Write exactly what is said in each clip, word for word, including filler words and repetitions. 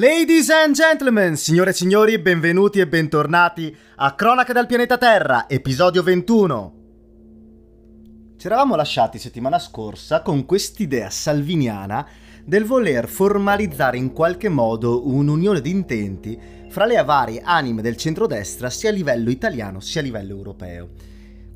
Ladies and gentlemen, signore e signori, benvenuti e bentornati a Cronaca del Pianeta Terra, episodio ventuno. Ci eravamo lasciati settimana scorsa con quest'idea salviniana del voler formalizzare in qualche modo un'unione di intenti fra le varie anime del centrodestra sia a livello italiano sia a livello europeo.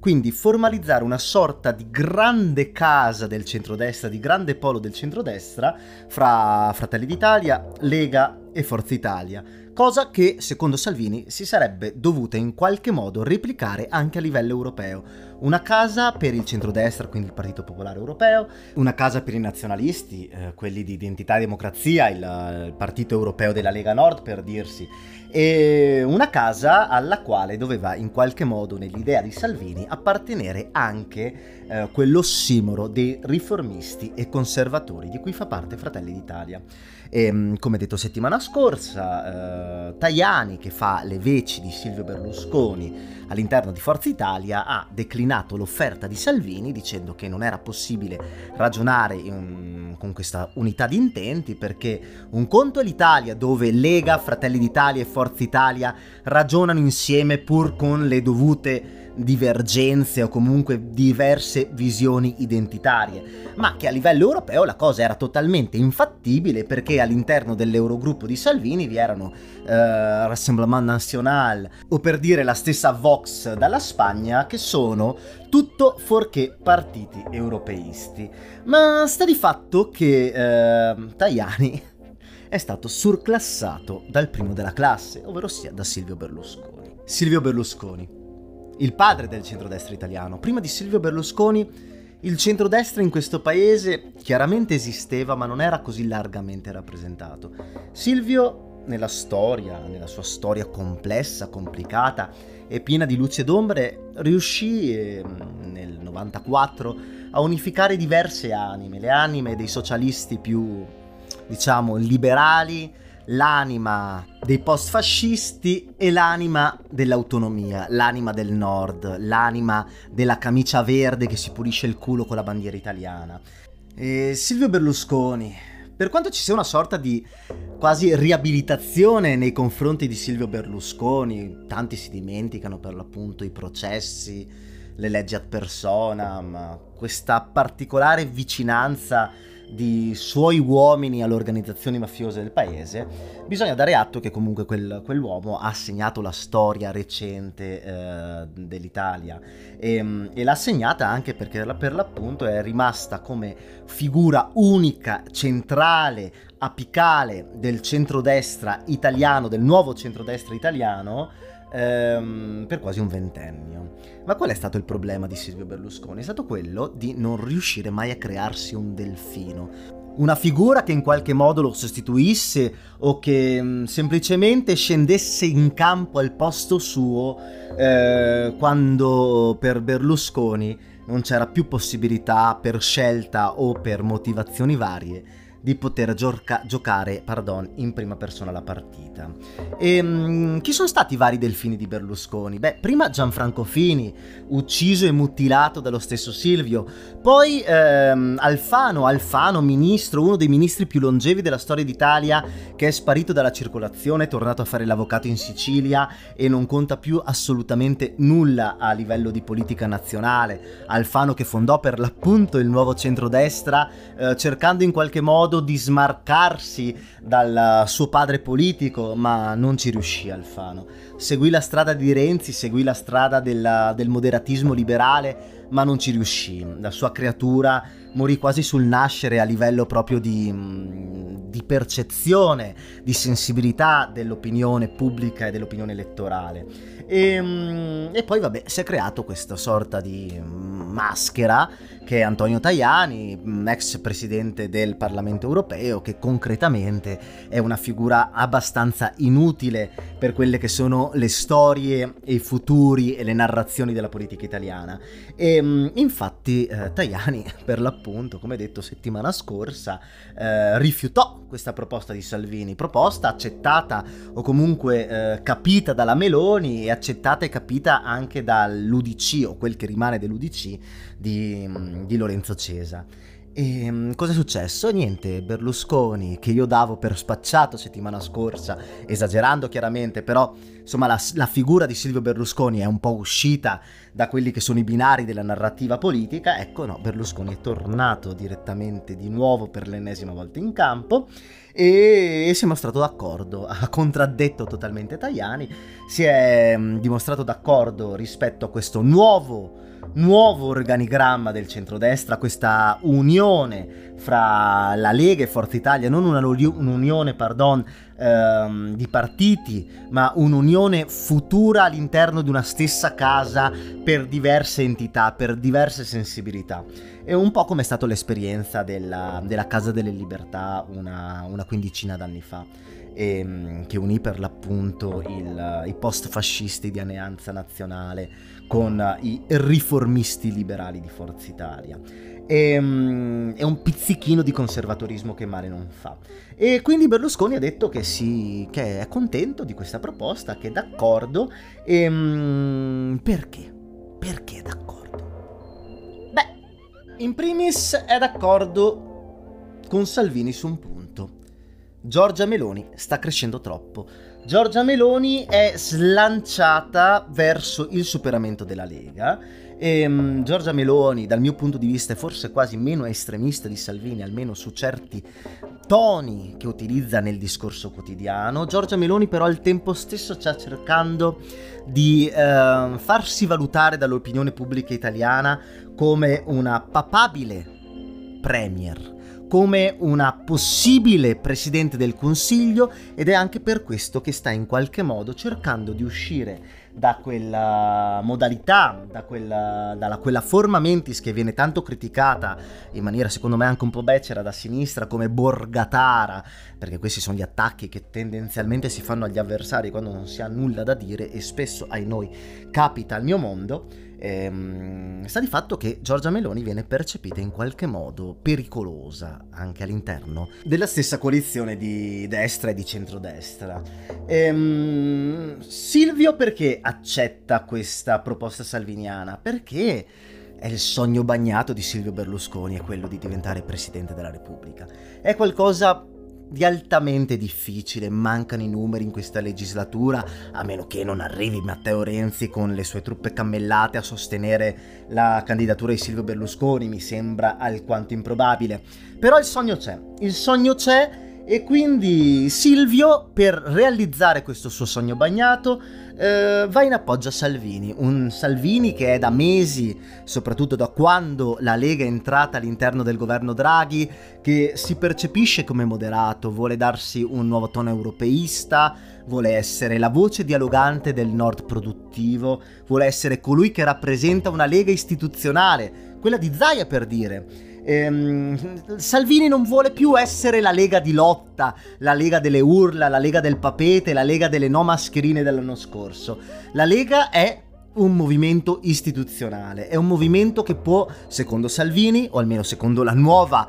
Quindi formalizzare una sorta di grande casa del centrodestra, di grande polo del centrodestra fra Fratelli d'Italia, Lega e Forza Italia, cosa che secondo Salvini si sarebbe dovuta in qualche modo replicare anche a livello europeo. Una casa per il centrodestra, quindi il Partito Popolare Europeo, una casa per i nazionalisti, eh, quelli di Identità e Democrazia, il, il Partito Europeo della Lega Nord per dirsi, e una casa alla quale doveva in qualche modo, nell'idea di Salvini, appartenere anche eh, quell'ossimoro dei riformisti e conservatori di cui fa parte Fratelli d'Italia. E, come detto settimana scorsa, eh, Tajani, che fa le veci di Silvio Berlusconi all'interno di Forza Italia, ha declinato l'offerta di Salvini dicendo che non era possibile ragionare in, con questa unità di intenti, perché un conto è l'Italia dove Lega, Fratelli d'Italia e Forza Forza Italia ragionano insieme pur con le dovute divergenze o comunque diverse visioni identitarie, ma che a livello europeo la cosa era totalmente infattibile, perché all'interno dell'Eurogruppo di Salvini vi erano eh, Rassemblement National o per dire la stessa Vox dalla Spagna, che sono tutto fuorché partiti europeisti. Ma sta di fatto che eh, Tajani è stato surclassato dal primo della classe, ovvero sia da Silvio Berlusconi. Silvio Berlusconi, il padre del centrodestra italiano. Prima di Silvio Berlusconi il centrodestra in questo paese chiaramente esisteva, ma non era così largamente rappresentato. Silvio, nella storia, nella sua storia complessa, complicata e piena di luci ed ombre, riuscì eh, nel novantaquattro a unificare diverse anime, le anime dei socialisti più, diciamo, liberali, l'anima dei post-fascisti e l'anima dell'autonomia, l'anima del nord, l'anima della camicia verde che si pulisce il culo con la bandiera italiana. E Silvio Berlusconi, per quanto ci sia una sorta di quasi riabilitazione nei confronti di Silvio Berlusconi, tanti si dimenticano per l'appunto i processi, le leggi ad personam, questa particolare vicinanza di suoi uomini alle organizzazioni mafiose del paese, bisogna dare atto che comunque quel, quell'uomo ha segnato la storia recente eh, dell'Italia e, e l'ha segnata anche perché per l'appunto è rimasta come figura unica, centrale, apicale del centrodestra italiano, del nuovo centrodestra italiano, ehm, per quasi un ventennio. Ma qual è stato il problema di Silvio Berlusconi? È stato quello di non riuscire mai a crearsi un delfino, una figura che in qualche modo lo sostituisse o che mh, semplicemente scendesse in campo al posto suo eh, quando per Berlusconi non c'era più possibilità, per scelta o per motivazioni varie, di poter gioca- giocare pardon, in prima persona la partita. E, mh, chi sono stati i vari delfini di Berlusconi? Beh, prima Gianfranco Fini, ucciso e mutilato dallo stesso Silvio, poi ehm, Alfano, Alfano ministro, uno dei ministri più longevi della storia d'Italia, che è sparito dalla circolazione, è tornato a fare l'avvocato in Sicilia e non conta più assolutamente nulla a livello di politica nazionale. Alfano, che fondò per l'appunto il nuovo centrodestra eh, cercando in qualche modo di smarcarsi dal suo padre politico, ma non ci riuscì. Alfano seguì la strada di Renzi, seguì la strada della, del moderatismo liberale, ma non ci riuscì. La sua creatura morì quasi sul nascere a livello proprio di, di percezione, di sensibilità dell'opinione pubblica e dell'opinione elettorale. E, e poi vabbè, si è creato questa sorta di maschera che è Antonio Tajani, ex presidente del Parlamento europeo, che concretamente è una figura abbastanza inutile per quelle che sono le storie e i futuri e le narrazioni della politica italiana. E infatti eh, Tajani, per l'appunto, come detto settimana scorsa, eh, rifiutò questa proposta di Salvini, proposta accettata o comunque eh, capita dalla Meloni e accettata e capita anche dall'U D C, o quel che rimane dell'U D C di, di Lorenzo Cesa. E cosa è successo? Niente, Berlusconi, che io davo per spacciato settimana scorsa, esagerando chiaramente, però insomma la, la figura di Silvio Berlusconi è un po' uscita da quelli che sono i binari della narrativa politica, ecco no, Berlusconi è tornato direttamente di nuovo per l'ennesima volta in campo e si è mostrato d'accordo, ha contraddetto totalmente Tajani, si è dimostrato d'accordo rispetto a questo nuovo nuovo organigramma del centrodestra, questa unione fra la Lega e Forza Italia, non una, un'unione pardon, ehm, di partiti, ma un'unione futura all'interno di una stessa casa per diverse entità, per diverse sensibilità. È un po' come è stata l'esperienza della, della Casa delle Libertà una, una quindicina d'anni fa, e, che unì per l'appunto il, i post-fascisti di Alleanza Nazionale con i riformisti liberali di Forza Italia. E, um, è un pizzichino di conservatorismo che male non fa. E quindi Berlusconi ha detto che, si, che è contento di questa proposta, che è d'accordo. E, um, perché? Perché è d'accordo? Beh, in primis è d'accordo con Salvini su un punto. Giorgia Meloni sta crescendo troppo. Giorgia Meloni è slanciata verso il superamento della Lega. E, um, Giorgia Meloni, dal mio punto di vista, è forse quasi meno estremista di Salvini, almeno su certi toni che utilizza nel discorso quotidiano. Giorgia Meloni però al tempo stesso sta cercando di uh, farsi valutare dall'opinione pubblica italiana come una papabile premier, come una possibile presidente del Consiglio, ed è anche per questo che sta in qualche modo cercando di uscire da quella modalità, da quella, dalla, quella forma mentis che viene tanto criticata in maniera secondo me anche un po' becera da sinistra come borgatara, perché questi sono gli attacchi che tendenzialmente si fanno agli avversari quando non si ha nulla da dire, e spesso ai noi capita al mio mondo. Ehm, sta di fatto che Giorgia Meloni viene percepita in qualche modo pericolosa anche all'interno della stessa coalizione di destra e di centrodestra. Ehm, Silvio perché accetta questa proposta salviniana? Perché è il sogno bagnato di Silvio Berlusconi, è quello di diventare presidente della Repubblica. È qualcosa di altamente difficile, mancano i numeri in questa legislatura, a meno che non arrivi Matteo Renzi con le sue truppe cammellate a sostenere la candidatura di Silvio Berlusconi, mi sembra alquanto improbabile. Però il sogno c'è, il sogno c'è, e quindi Silvio, per realizzare questo suo sogno bagnato, eh, va in appoggio a Salvini, un Salvini che è da mesi, soprattutto da quando la Lega è entrata all'interno del governo Draghi, che si percepisce come moderato, vuole darsi un nuovo tono europeista, vuole essere la voce dialogante del nord produttivo, vuole essere colui che rappresenta una Lega istituzionale, quella di Zaia per dire. Ehm, Salvini non vuole più essere la Lega di lotta, la Lega delle urla, la Lega del papete, la Lega delle no mascherine dell'anno scorso. La Lega è un movimento istituzionale, è un movimento che può, secondo Salvini, o almeno secondo la nuova,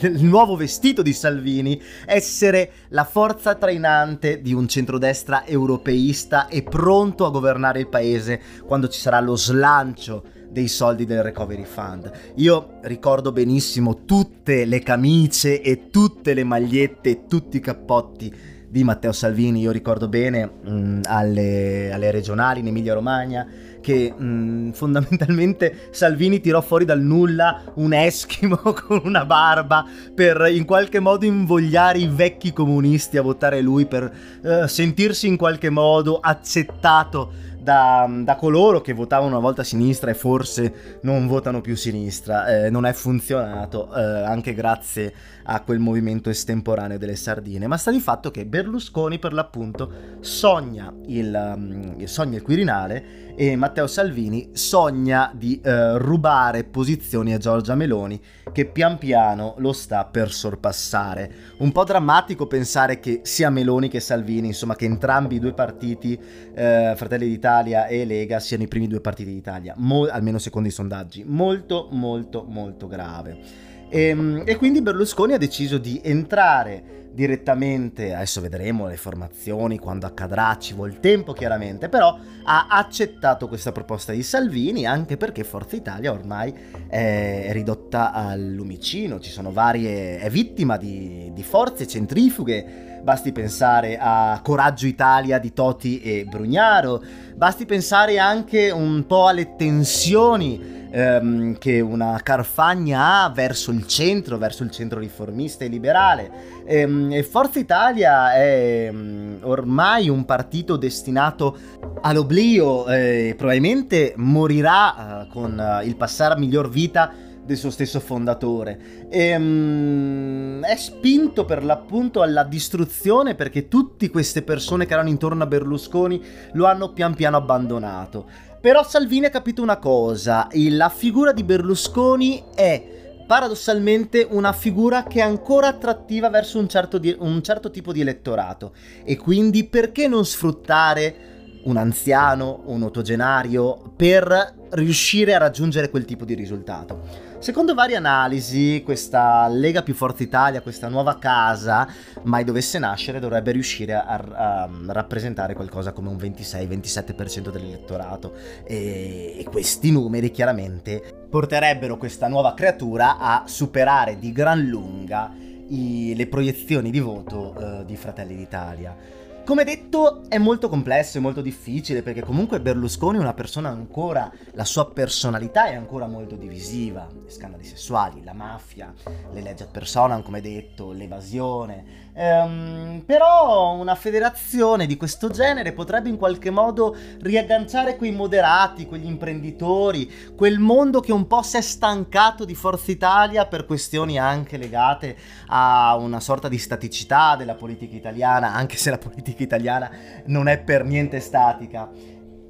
il nuovo vestito di Salvini, essere la forza trainante di un centrodestra europeista e pronto a governare il paese quando ci sarà lo slancio dei soldi del Recovery Fund. Io ricordo benissimo tutte le camicie e tutte le magliette e tutti i cappotti di Matteo Salvini. Io ricordo bene mh, alle, alle regionali in Emilia-Romagna che mh, fondamentalmente Salvini tirò fuori dal nulla un eschimo con una barba per in qualche modo invogliare i vecchi comunisti a votare lui, per eh, sentirsi in qualche modo accettato Da, da coloro che votavano una volta a sinistra e forse non votano più sinistra. Eh, non è funzionato eh, anche grazie a quel movimento estemporaneo delle sardine, ma sta di fatto che Berlusconi per l'appunto sogna il, sogna il Quirinale e Matteo Salvini sogna di eh, rubare posizioni a Giorgia Meloni, che pian piano lo sta per sorpassare. Un po' drammatico pensare che sia Meloni che Salvini, insomma che entrambi i due partiti, eh, Fratelli d'Italia e Lega, siano i primi due partiti d'Italia, Mo- almeno secondo i sondaggi, molto molto molto grave. E, e quindi Berlusconi ha deciso di entrare direttamente, adesso vedremo le formazioni, quando accadrà, ci vuole il tempo chiaramente, però ha accettato questa proposta di Salvini, anche perché Forza Italia ormai è ridotta al lumicino, ci sono varie, è vittima di, di forze centrifughe, basti pensare a Coraggio Italia di Toti e Brugnaro, basti pensare anche un po' alle tensioni che una Carfagna ha verso il centro, verso il centro riformista e liberale. E Forza Italia è ormai un partito destinato all'oblio, e probabilmente morirà con il passare a miglior vita del suo stesso fondatore. E, um, è spinto per l'appunto alla distruzione, perché tutte queste persone che erano intorno a Berlusconi lo hanno pian piano abbandonato. Però Salvini ha capito una cosa: la figura di Berlusconi è paradossalmente una figura che è ancora attrattiva verso un certo, di- un certo tipo di elettorato, e quindi perché non sfruttare un anziano, un ottogenario, per riuscire a raggiungere quel tipo di risultato. Secondo varie analisi, questa Lega più Forza Italia, questa nuova casa, mai dovesse nascere, dovrebbe riuscire a, a rappresentare qualcosa come un ventisei ventisette per cento dell'elettorato, e, e questi numeri chiaramente porterebbero questa nuova creatura a superare di gran lunga i, le proiezioni di voto eh, di Fratelli d'Italia. Come detto, è molto complesso, è molto difficile, perché comunque Berlusconi è una persona ancora, la sua personalità è ancora molto divisiva: scandali sessuali, la mafia, le leggi ad personam, come detto, l'evasione. Ehm, però una federazione di questo genere potrebbe in qualche modo riagganciare quei moderati, quegli imprenditori, quel mondo che un po' si è stancato di Forza Italia per questioni anche legate a una sorta di staticità della politica italiana, anche se la politica italiana non è per niente statica.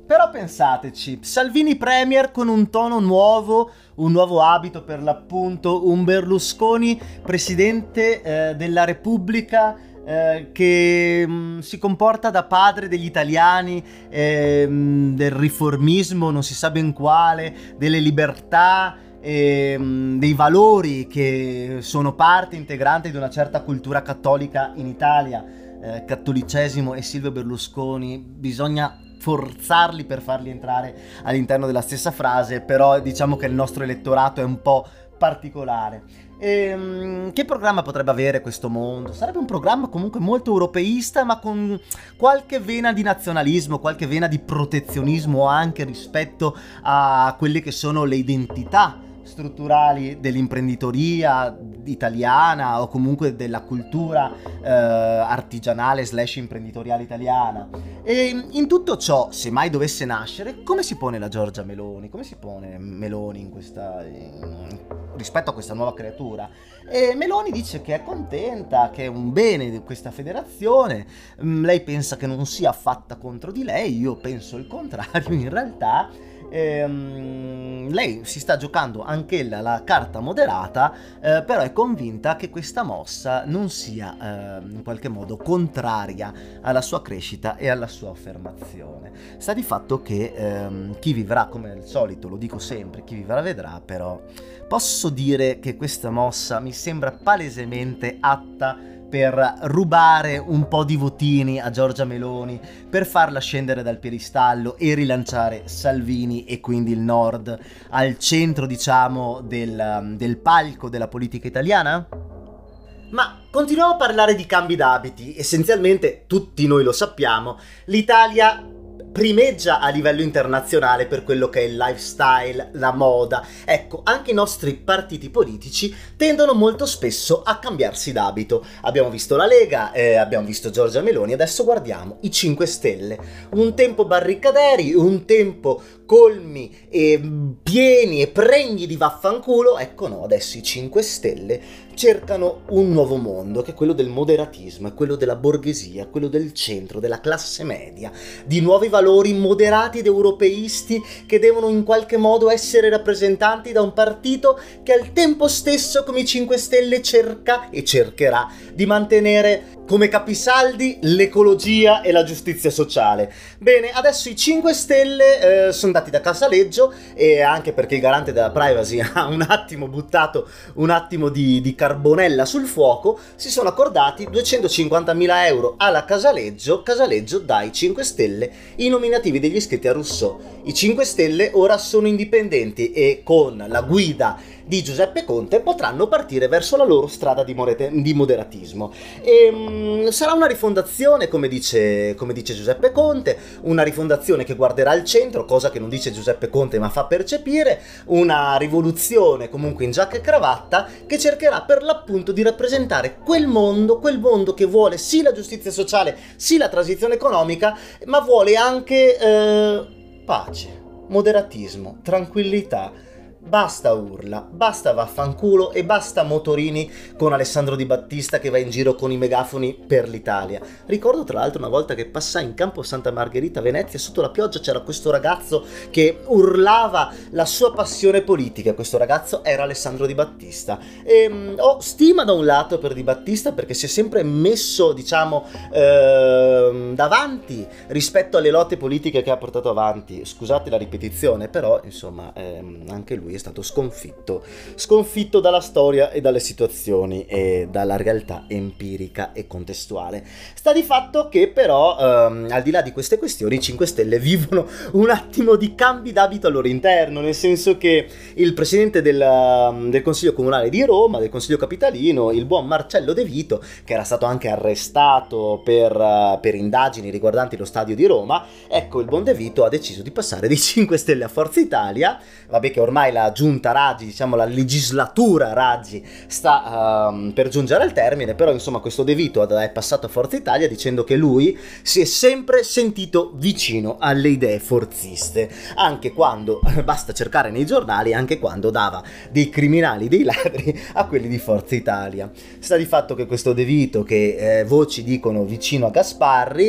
Però pensateci, Salvini premier con un tono nuovo, un nuovo abito per l'appunto, un Berlusconi presidente eh, della Repubblica eh, che mh, si comporta da padre degli italiani, eh, mh, del riformismo non si sa ben quale, delle libertà, E, um, dei valori che sono parte integrante di una certa cultura cattolica in Italia. eh, cattolicesimo e Silvio Berlusconi bisogna forzarli per farli entrare all'interno della stessa frase, però diciamo che il nostro elettorato è un po' particolare. E, che programma potrebbe avere questo mondo? Sarebbe un programma comunque molto europeista, ma con qualche vena di nazionalismo, qualche vena di protezionismo anche rispetto a quelle che sono le identità strutturali dell'imprenditoria italiana, o comunque della cultura eh, artigianale slash imprenditoriale italiana. E in tutto ciò, se mai dovesse nascere, come si pone la Giorgia Meloni? Come si pone Meloni in questa, in, rispetto a questa nuova creatura? E Meloni dice che è contenta, che è un bene di questa federazione, mm, lei pensa che non sia fatta contro di lei, io penso il contrario in realtà. Ehm, lei si sta giocando anch'ella la carta moderata, eh, però è convinta che questa mossa non sia eh, in qualche modo contraria alla sua crescita e alla sua affermazione. Sta di fatto che ehm, chi vivrà, come al solito lo dico sempre, chi vivrà vedrà, però posso dire che questa mossa mi sembra palesemente atta per rubare un po' di votini a Giorgia Meloni, per farla scendere dal piedistallo e rilanciare Salvini e quindi il Nord al centro, diciamo, del, del palco della politica italiana? Ma continuiamo a parlare di cambi d'abiti. Essenzialmente, tutti noi lo sappiamo, l'Italia primeggia a livello internazionale per quello che è il lifestyle, la moda. Ecco, anche i nostri partiti politici tendono molto spesso a cambiarsi d'abito. Abbiamo visto la Lega, eh, abbiamo visto Giorgia Meloni, adesso guardiamo i cinque Stelle. Un tempo barricaderi, un tempo colmi e pieni e pregni di vaffanculo. Ecco no, adesso i cinque Stelle cercano un nuovo mondo, che è quello del moderatismo, è quello della borghesia, quello del centro, della classe media, di nuovi valori moderati ed europeisti che devono in qualche modo essere rappresentanti da un partito che al tempo stesso, come i cinque Stelle, cerca e cercherà di mantenere Come capisaldi, l'ecologia e la giustizia sociale. Bene, adesso i cinque Stelle eh, sono andati da Casaleggio, e anche perché il garante della privacy ha un attimo buttato un attimo di, di carbonella sul fuoco, si sono accordati duecentocinquantamila euro alla Casaleggio, Casaleggio dà ai cinque Stelle i nominativi degli iscritti a Rousseau. I cinque Stelle ora sono indipendenti e con la guida di Giuseppe Conte potranno partire verso la loro strada di, di moderatismo. E, mh, sarà una rifondazione, come dice, come dice Giuseppe Conte, una rifondazione che guarderà al centro, cosa che non dice Giuseppe Conte ma fa percepire, una rivoluzione comunque in giacca e cravatta che cercherà per l'appunto di rappresentare quel mondo, quel mondo che vuole sì la giustizia sociale, sì la transizione economica, ma vuole anche eh, pace, moderatismo, tranquillità. Basta urla, basta vaffanculo e basta motorini con Alessandro Di Battista che va in giro con i megafoni per l'Italia. Ricordo tra l'altro una volta che passai in campo Santa Margherita a Venezia, sotto la pioggia c'era questo ragazzo che urlava la sua passione politica. Questo ragazzo era Alessandro Di Battista. E, mh, ho stima da un lato per Di Battista perché si è sempre messo, diciamo, eh, davanti rispetto alle lotte politiche che ha portato avanti. Scusate la ripetizione, però insomma eh, anche lui è stato sconfitto, sconfitto dalla storia e dalle situazioni e dalla realtà empirica e contestuale. Sta di fatto che però ehm, al di là di queste questioni i cinque Stelle vivono un attimo di cambi d'abito al loro interno, nel senso che il presidente del, del Consiglio Comunale di Roma, del Consiglio Capitalino, il buon Marcello De Vito, che era stato anche arrestato per, per indagini riguardanti lo stadio di Roma, ecco il buon De Vito ha deciso di passare dei cinque Stelle a Forza Italia. Vabbè che ormai la giunta Raggi, diciamo la legislatura Raggi, sta um, per giungere al termine, però insomma questo De Vito è passato a Forza Italia dicendo che lui si è sempre sentito vicino alle idee forziste, anche quando, basta cercare nei giornali, anche quando dava dei criminali, dei ladri a quelli di Forza Italia. Sta di fatto che questo De Vito, che eh, voci dicono vicino a Gasparri,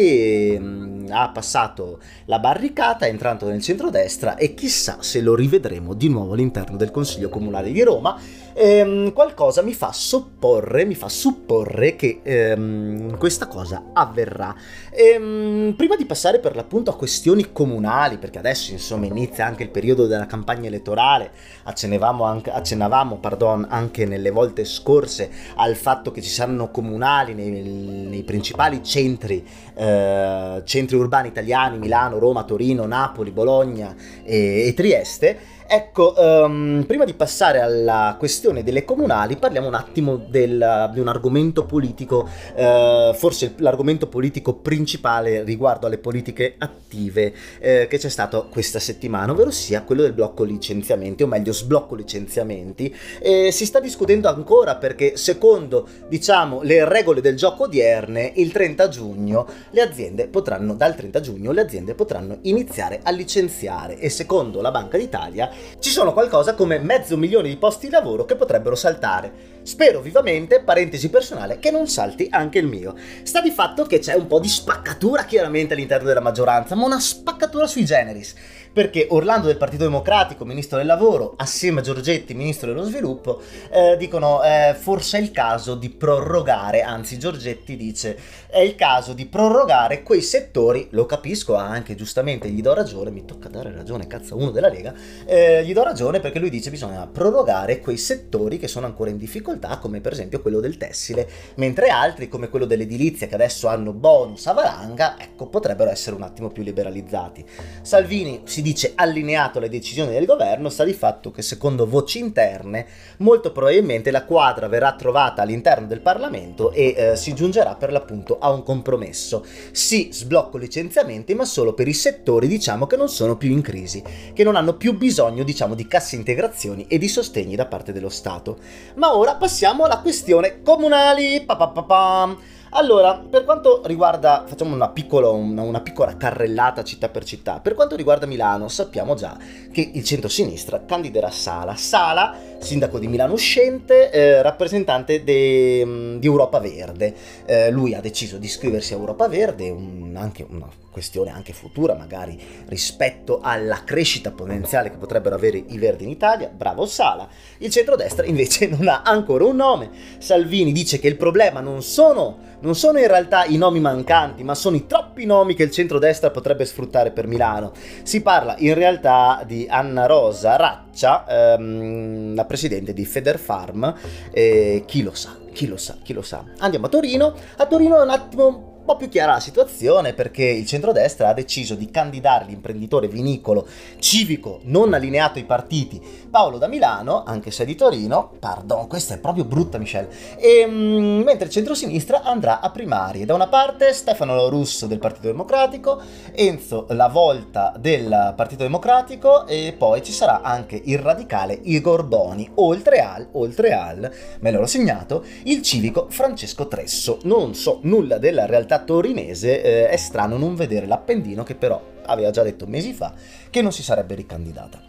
e, mh, ha passato la barricata, è entrato nel centrodestra e chissà se lo rivedremo di nuovo all'interno del Consiglio Comunale di Roma. Ehm, qualcosa mi fa supporre, mi fa supporre che ehm, questa cosa avverrà. Ehm, prima di passare per l'appunto a questioni comunali, perché adesso insomma inizia anche il periodo della campagna elettorale, accennavamo anche, accennavamo, pardon, anche nelle volte scorse al fatto che ci saranno comunali nei, nei principali centri, eh, centri urbani italiani, Milano, Roma, Torino, Napoli, Bologna e, e Trieste. Ecco, um, prima di passare alla questione delle comunali parliamo un attimo del, di un argomento politico, eh, forse l'argomento politico principale riguardo alle politiche attive eh, che c'è stato questa settimana, ovvero sia quello del blocco licenziamenti, o meglio sblocco licenziamenti. Eh, si sta discutendo ancora perché secondo, diciamo, le regole del gioco odierne, il trenta giugno le aziende potranno, dal trenta giugno le aziende potranno iniziare a licenziare, e secondo la Banca d'Italia ci sono qualcosa come mezzo milione di posti di lavoro che potrebbero saltare. Spero vivamente, parentesi personale, che non salti anche il mio. Sta di fatto che c'è un po' di spaccatura chiaramente all'interno della maggioranza, ma una spaccatura sui generis, perché Orlando del Partito Democratico, ministro del lavoro, assieme a Giorgetti, ministro dello sviluppo, eh, dicono eh, forse è il caso di prorogare, anzi Giorgetti dice è il caso di prorogare quei settori, lo capisco anche giustamente, gli do ragione, mi tocca dare ragione, cazzo, uno della Lega, eh, gli do ragione perché lui dice bisogna prorogare quei settori che sono ancora in difficoltà, come per esempio quello del tessile, mentre altri come quello dell'edilizia che adesso hanno bonus a valanga, ecco, potrebbero essere un attimo più liberalizzati. Salvini si dice allineato alle decisioni del governo. Sta di fatto che secondo voci interne molto probabilmente la quadra verrà trovata all'interno del Parlamento e eh, si giungerà per l'appunto a un compromesso. Sì, sblocco licenziamenti, ma solo per i settori, diciamo, che non sono più in crisi, che non hanno più bisogno, diciamo, di casse integrazioni e di sostegni da parte dello Stato. Ma ora passiamo alla questione comunali. Pa pa pa pa. Allora, per quanto riguarda, facciamo una piccola, una, una piccola carrellata città per città. Per quanto riguarda Milano, sappiamo già che il centro-sinistra candiderà Sala. Sala, sindaco di Milano uscente, eh, rappresentante de, di Europa Verde. Eh, lui ha deciso di iscriversi a Europa Verde, un, anche una questione anche futura, magari rispetto alla crescita potenziale che potrebbero avere i Verdi in Italia. Bravo Sala. Il centrodestra invece non ha ancora un nome. Salvini dice che il problema non sono... non sono in realtà i nomi mancanti, ma sono i troppi nomi che il centrodestra potrebbe sfruttare per Milano. Si parla in realtà di Anna Rosa Raccia, ehm, la presidente di Federfarm, eh, chi lo sa, chi lo sa, chi lo sa. Andiamo a Torino, a Torino è un attimo un po' più chiara la situazione, perché il centrodestra ha deciso di candidare l'imprenditore vinicolo civico non allineato ai partiti Paolo da Milano, anche se è di Torino, pardon, questa è proprio brutta Michelle, e, mh, mentre il centrosinistra andrà a primarie. Da una parte Stefano Russo del Partito Democratico, Enzo Lavolta del Partito Democratico e poi ci sarà anche il radicale Igor Boni, oltre al, oltre al, me l'ho segnato, il civico Francesco Tresso. Non so nulla della realtà torinese, eh, è strano non vedere l'Appendino, che però aveva già detto mesi fa che non si sarebbe ricandidata.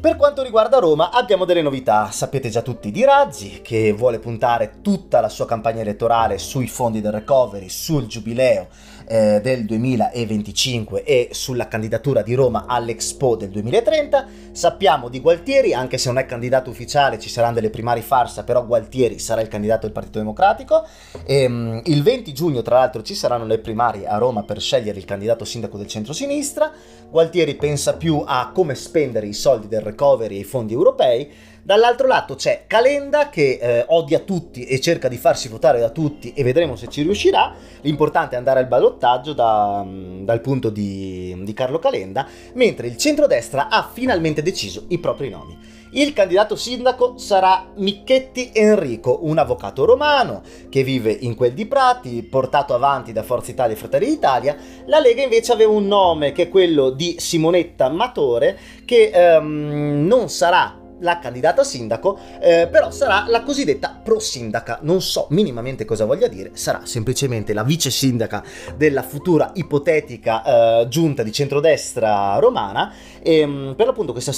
Per quanto riguarda Roma abbiamo delle novità, sapete già tutti di Raggi, che vuole puntare tutta la sua campagna elettorale sui fondi del recovery, sul giubileo eh, del duemilaventicinque e sulla candidatura di Roma all'Expo del duemilatrenta. Sappiamo di Gualtieri, anche se non è candidato ufficiale, ci saranno delle primarie farsa, però Gualtieri sarà il candidato del Partito Democratico. Ehm, il venti giugno tra l'altro ci saranno le primarie a Roma per scegliere il candidato sindaco del centrosinistra. Gualtieri pensa più a come spendere i soldi del recovery e i fondi europei. Dall'altro lato c'è Calenda che eh, odia tutti e cerca di farsi votare da tutti, e vedremo se ci riuscirà. L'importante è andare al ballottaggio da, dal punto di, di Carlo Calenda, mentre il centrodestra ha finalmente deciso i propri nomi. Il candidato sindaco sarà Michetti Enrico, un avvocato romano che vive in quel di Prati, portato avanti da Forza Italia e Fratelli d'Italia. La Lega invece aveva un nome che è quello di Simonetta Matore, che ehm, non sarà la candidata sindaco, eh, però sarà la cosiddetta pro-sindaca. Non so minimamente cosa voglia dire, sarà semplicemente la vice sindaca della futura ipotetica eh, giunta di centrodestra romana. E, per l'appunto questa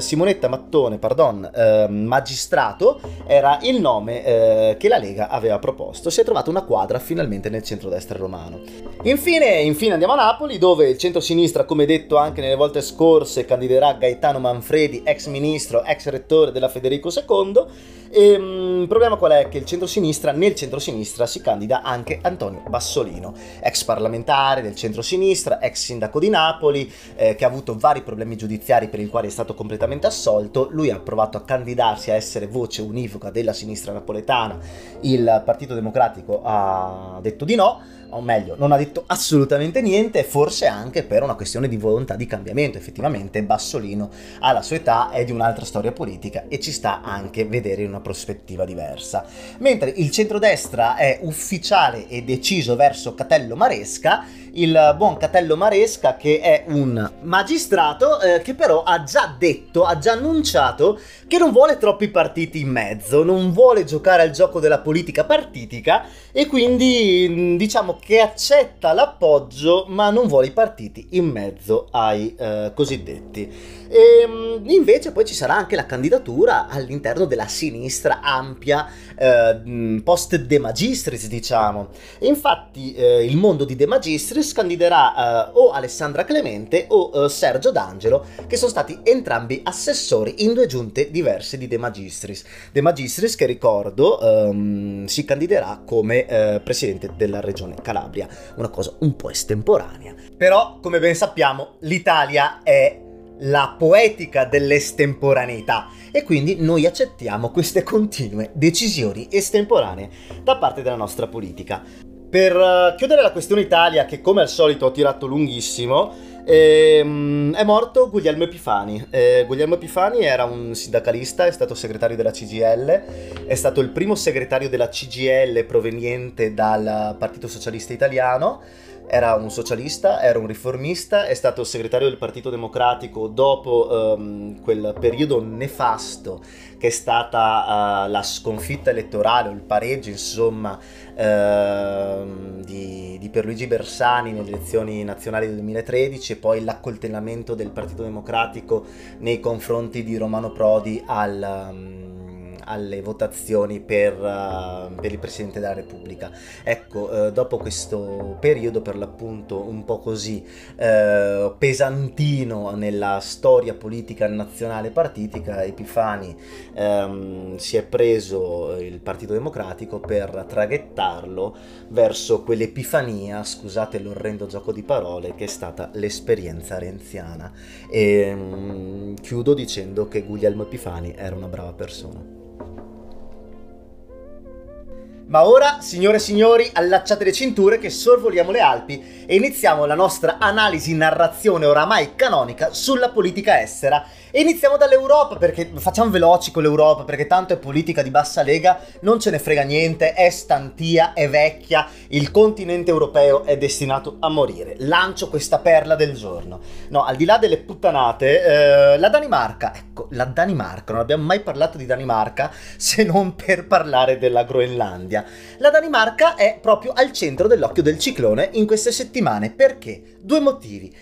Simonetta Mattone, pardon, eh, magistrato, era il nome eh, che la Lega aveva proposto. Si è trovata una quadra finalmente nel centrodestra romano. Infine, infine andiamo a Napoli, dove il centrosinistra, come detto anche nelle volte scorse, candiderà Gaetano Manfredi, ex ministro, ex rettore della Federico secondo. E, mh, il problema qual è? Che il centrosinistra, nel centrosinistra si candida anche Antonio Bassolino, ex parlamentare del centrosinistra, ex sindaco di Napoli, eh, che ha avuto vari problemi giudiziari per i quali è stato completamente assolto. Lui ha provato a candidarsi a essere voce univoca della sinistra napoletana, il Partito Democratico ha detto di no, o meglio non ha detto assolutamente niente, forse anche per una questione di volontà di cambiamento. Effettivamente Bassolino alla sua età è di un'altra storia politica e ci sta anche vedere in una prospettiva diversa. Mentre il centrodestra è ufficiale e deciso verso Catello Maresca, il buon Catello Maresca, che è un magistrato eh, che però ha già detto, ha già annunciato che non vuole troppi partiti in mezzo, non vuole giocare al gioco della politica partitica, e quindi diciamo che accetta l'appoggio ma non vuole i partiti in mezzo ai eh, cosiddetti. E invece poi ci sarà anche la candidatura all'interno della sinistra ampia, eh, post De Magistris diciamo. E infatti eh, il mondo di De Magistris candiderà eh, o Alessandra Clemente o eh, Sergio D'Angelo, che sono stati entrambi assessori in due giunte diverse di De Magistris. De Magistris, che ricordo, ehm, si candiderà come eh, presidente della regione Calabria, una cosa un po' estemporanea. Però, come ben sappiamo, l'Italia è la poetica dell'estemporaneità, e quindi noi accettiamo queste continue decisioni estemporanee da parte della nostra politica. Per chiudere la questione Italia, che come al solito ho tirato lunghissimo, ehm, è morto Guglielmo Epifani. Eh, Guglielmo Epifani era un sindacalista, è stato segretario della C G I L, è stato il primo segretario della C G I L proveniente dal Partito Socialista Italiano. Era un socialista, era un riformista, è stato segretario del Partito Democratico dopo um, quel periodo nefasto che è stata uh, la sconfitta elettorale, o il pareggio insomma, uh, di, di Pierluigi Bersani nelle elezioni nazionali del duemilatredici, e poi l'accoltellamento del Partito Democratico nei confronti di Romano Prodi al... Um, ehm, alle votazioni per, uh, per il Presidente della Repubblica. Ecco, eh, dopo questo periodo per l'appunto un po' così eh, pesantino nella storia politica nazionale partitica, Epifani ehm, si è preso il Partito Democratico per traghettarlo verso quell'epifania, scusate l'orrendo gioco di parole, che è stata l'esperienza renziana. E mm, chiudo dicendo che Guglielmo Epifani era una brava persona. Ma ora, signore e signori, allacciate le cinture che sorvoliamo le Alpi e iniziamo la nostra analisi, narrazione oramai canonica sulla politica estera. E iniziamo dall'Europa, perché facciamo veloci con l'Europa, perché tanto è politica di bassa lega, non ce ne frega niente, è stantia, è vecchia, il continente europeo è destinato a morire. Lancio questa perla del giorno. No, al di là delle puttanate, eh, la Danimarca, ecco, la Danimarca, non abbiamo mai parlato di Danimarca se non per parlare della Groenlandia. La Danimarca è proprio al centro dell'occhio del ciclone in queste settimane. Perché? Due motivi.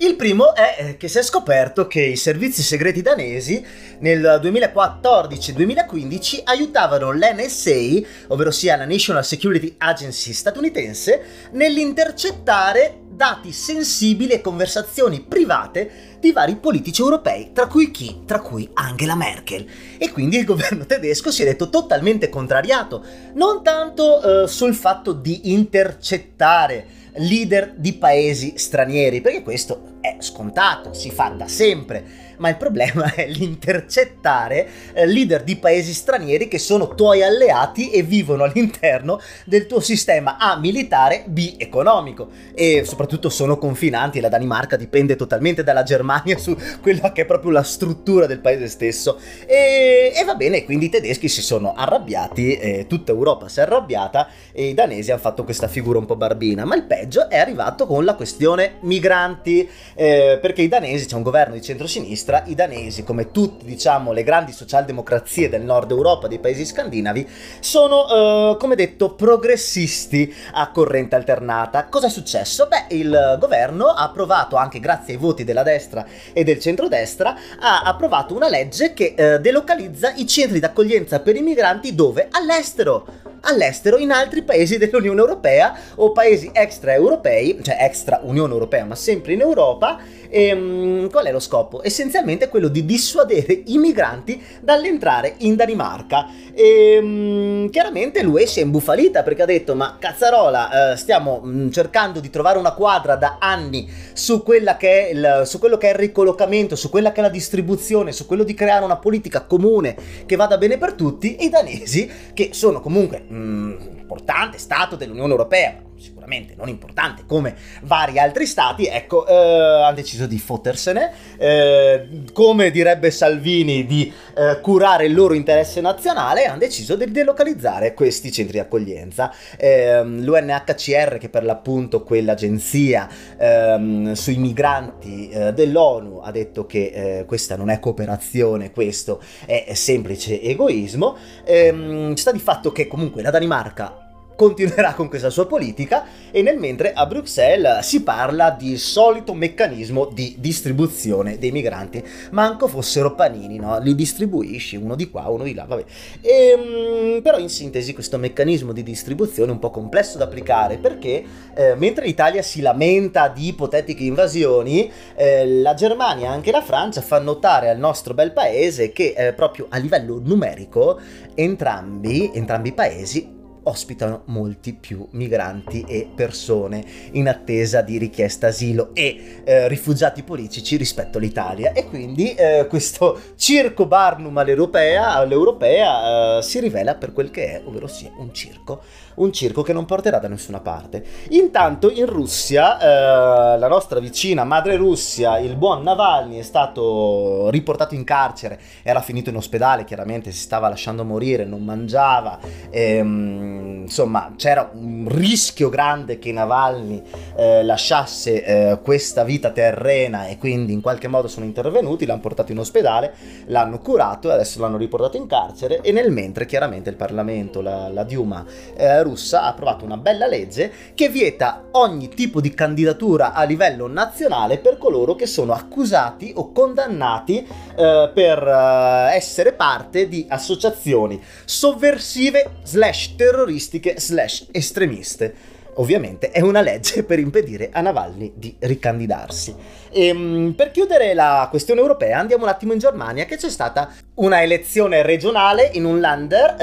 Il primo è che si è scoperto che i servizi segreti danesi nel duemilaquattordici duemilaquindici aiutavano l'N S A, ovvero sia la National Security Agency statunitense, nell'intercettare dati sensibili e conversazioni private di vari politici europei, tra cui chi? Tra cui Angela Merkel. E quindi il governo tedesco si è detto totalmente contrariato, non tanto eh, sul fatto di intercettare leader di paesi stranieri, perché questo è scontato, si fa da sempre, ma il problema è l'intercettare leader di paesi stranieri che sono tuoi alleati e vivono all'interno del tuo sistema A militare, B economico, e soprattutto sono confinanti. La Danimarca dipende totalmente dalla Germania su quella che è proprio la struttura del paese stesso, e, e va bene, quindi i tedeschi si sono arrabbiati, eh, tutta Europa si è arrabbiata e i danesi hanno fatto questa figura un po' barbina. Ma il peggio è arrivato con la questione migranti, eh, perché i danesi, c'è un governo di centrosinistra, i danesi, come tutte, diciamo, le grandi socialdemocrazie del nord Europa, dei paesi scandinavi, sono, eh, come detto, progressisti a corrente alternata. Cosa è successo? Beh, il governo ha approvato, anche grazie ai voti della destra e del centrodestra, ha approvato una legge che eh, delocalizza i centri d'accoglienza per i migranti dove? All'estero! All'estero, in altri paesi dell'Unione Europea o paesi extraeuropei, cioè extra Unione Europea, ma sempre in Europa. E, um, qual è lo scopo? Essenzialmente è quello di dissuadere i migranti dall'entrare in Danimarca. E um, chiaramente l'U E si è imbufalita, perché ha detto: ma cazzarola, eh, stiamo mh, cercando di trovare una quadra da anni su quella che è il, su quello che è il ricollocamento, su quella che è la distribuzione, su quello di creare una politica comune che vada bene per tutti. E i danesi, che sono comunque mh, importante stato dell'Unione Europea, sicuramente non importante come vari altri stati, ecco, eh, hanno deciso di fottersene, eh, come direbbe Salvini, di eh, curare il loro interesse nazionale, e hanno deciso di delocalizzare questi centri di accoglienza. Eh, l'U N H C R, che per l'appunto quell'agenzia eh, sui migranti eh, dell'ONU, ha detto che eh, questa non è cooperazione, questo è semplice egoismo. Eh, sta di fatto che comunque la Danimarca continuerà con questa sua politica, e nel mentre a Bruxelles si parla di solito meccanismo di distribuzione dei migranti, manco fossero panini, no? Li distribuisci uno di qua, uno di là, vabbè. E, però in sintesi questo meccanismo di distribuzione è un po' complesso da applicare, perché eh, mentre l'Italia si lamenta di ipotetiche invasioni, eh, la Germania e anche la Francia fanno notare al nostro bel paese che eh, proprio a livello numerico entrambi, entrambi i paesi ospitano molti più migranti e persone in attesa di richiesta asilo e eh, rifugiati politici rispetto all'Italia, e quindi eh, questo circo barnum all'europea, all'europea eh, si rivela per quel che è, ovvero sia un circo, un circo che non porterà da nessuna parte. Intanto in Russia, eh, la nostra vicina madre Russia, il buon Navalny è stato riportato in carcere, era finito in ospedale, chiaramente si stava lasciando morire, non mangiava, ehm, insomma c'era un rischio grande che Navalny eh, lasciasse eh, questa vita terrena, e quindi in qualche modo sono intervenuti, l'hanno portato in ospedale, l'hanno curato e adesso l'hanno riportato in carcere. E nel mentre chiaramente il Parlamento, la, la Duma eh, russa, ha approvato una bella legge che vieta ogni tipo di candidatura a livello nazionale per coloro che sono accusati o condannati eh, per eh, essere parte di associazioni sovversive slash terroristiche slash estremiste. Ovviamente è una legge per impedire a Navalny di ricandidarsi. E, per chiudere la questione europea, andiamo un attimo in Germania, che c'è stata una elezione regionale in un Länder,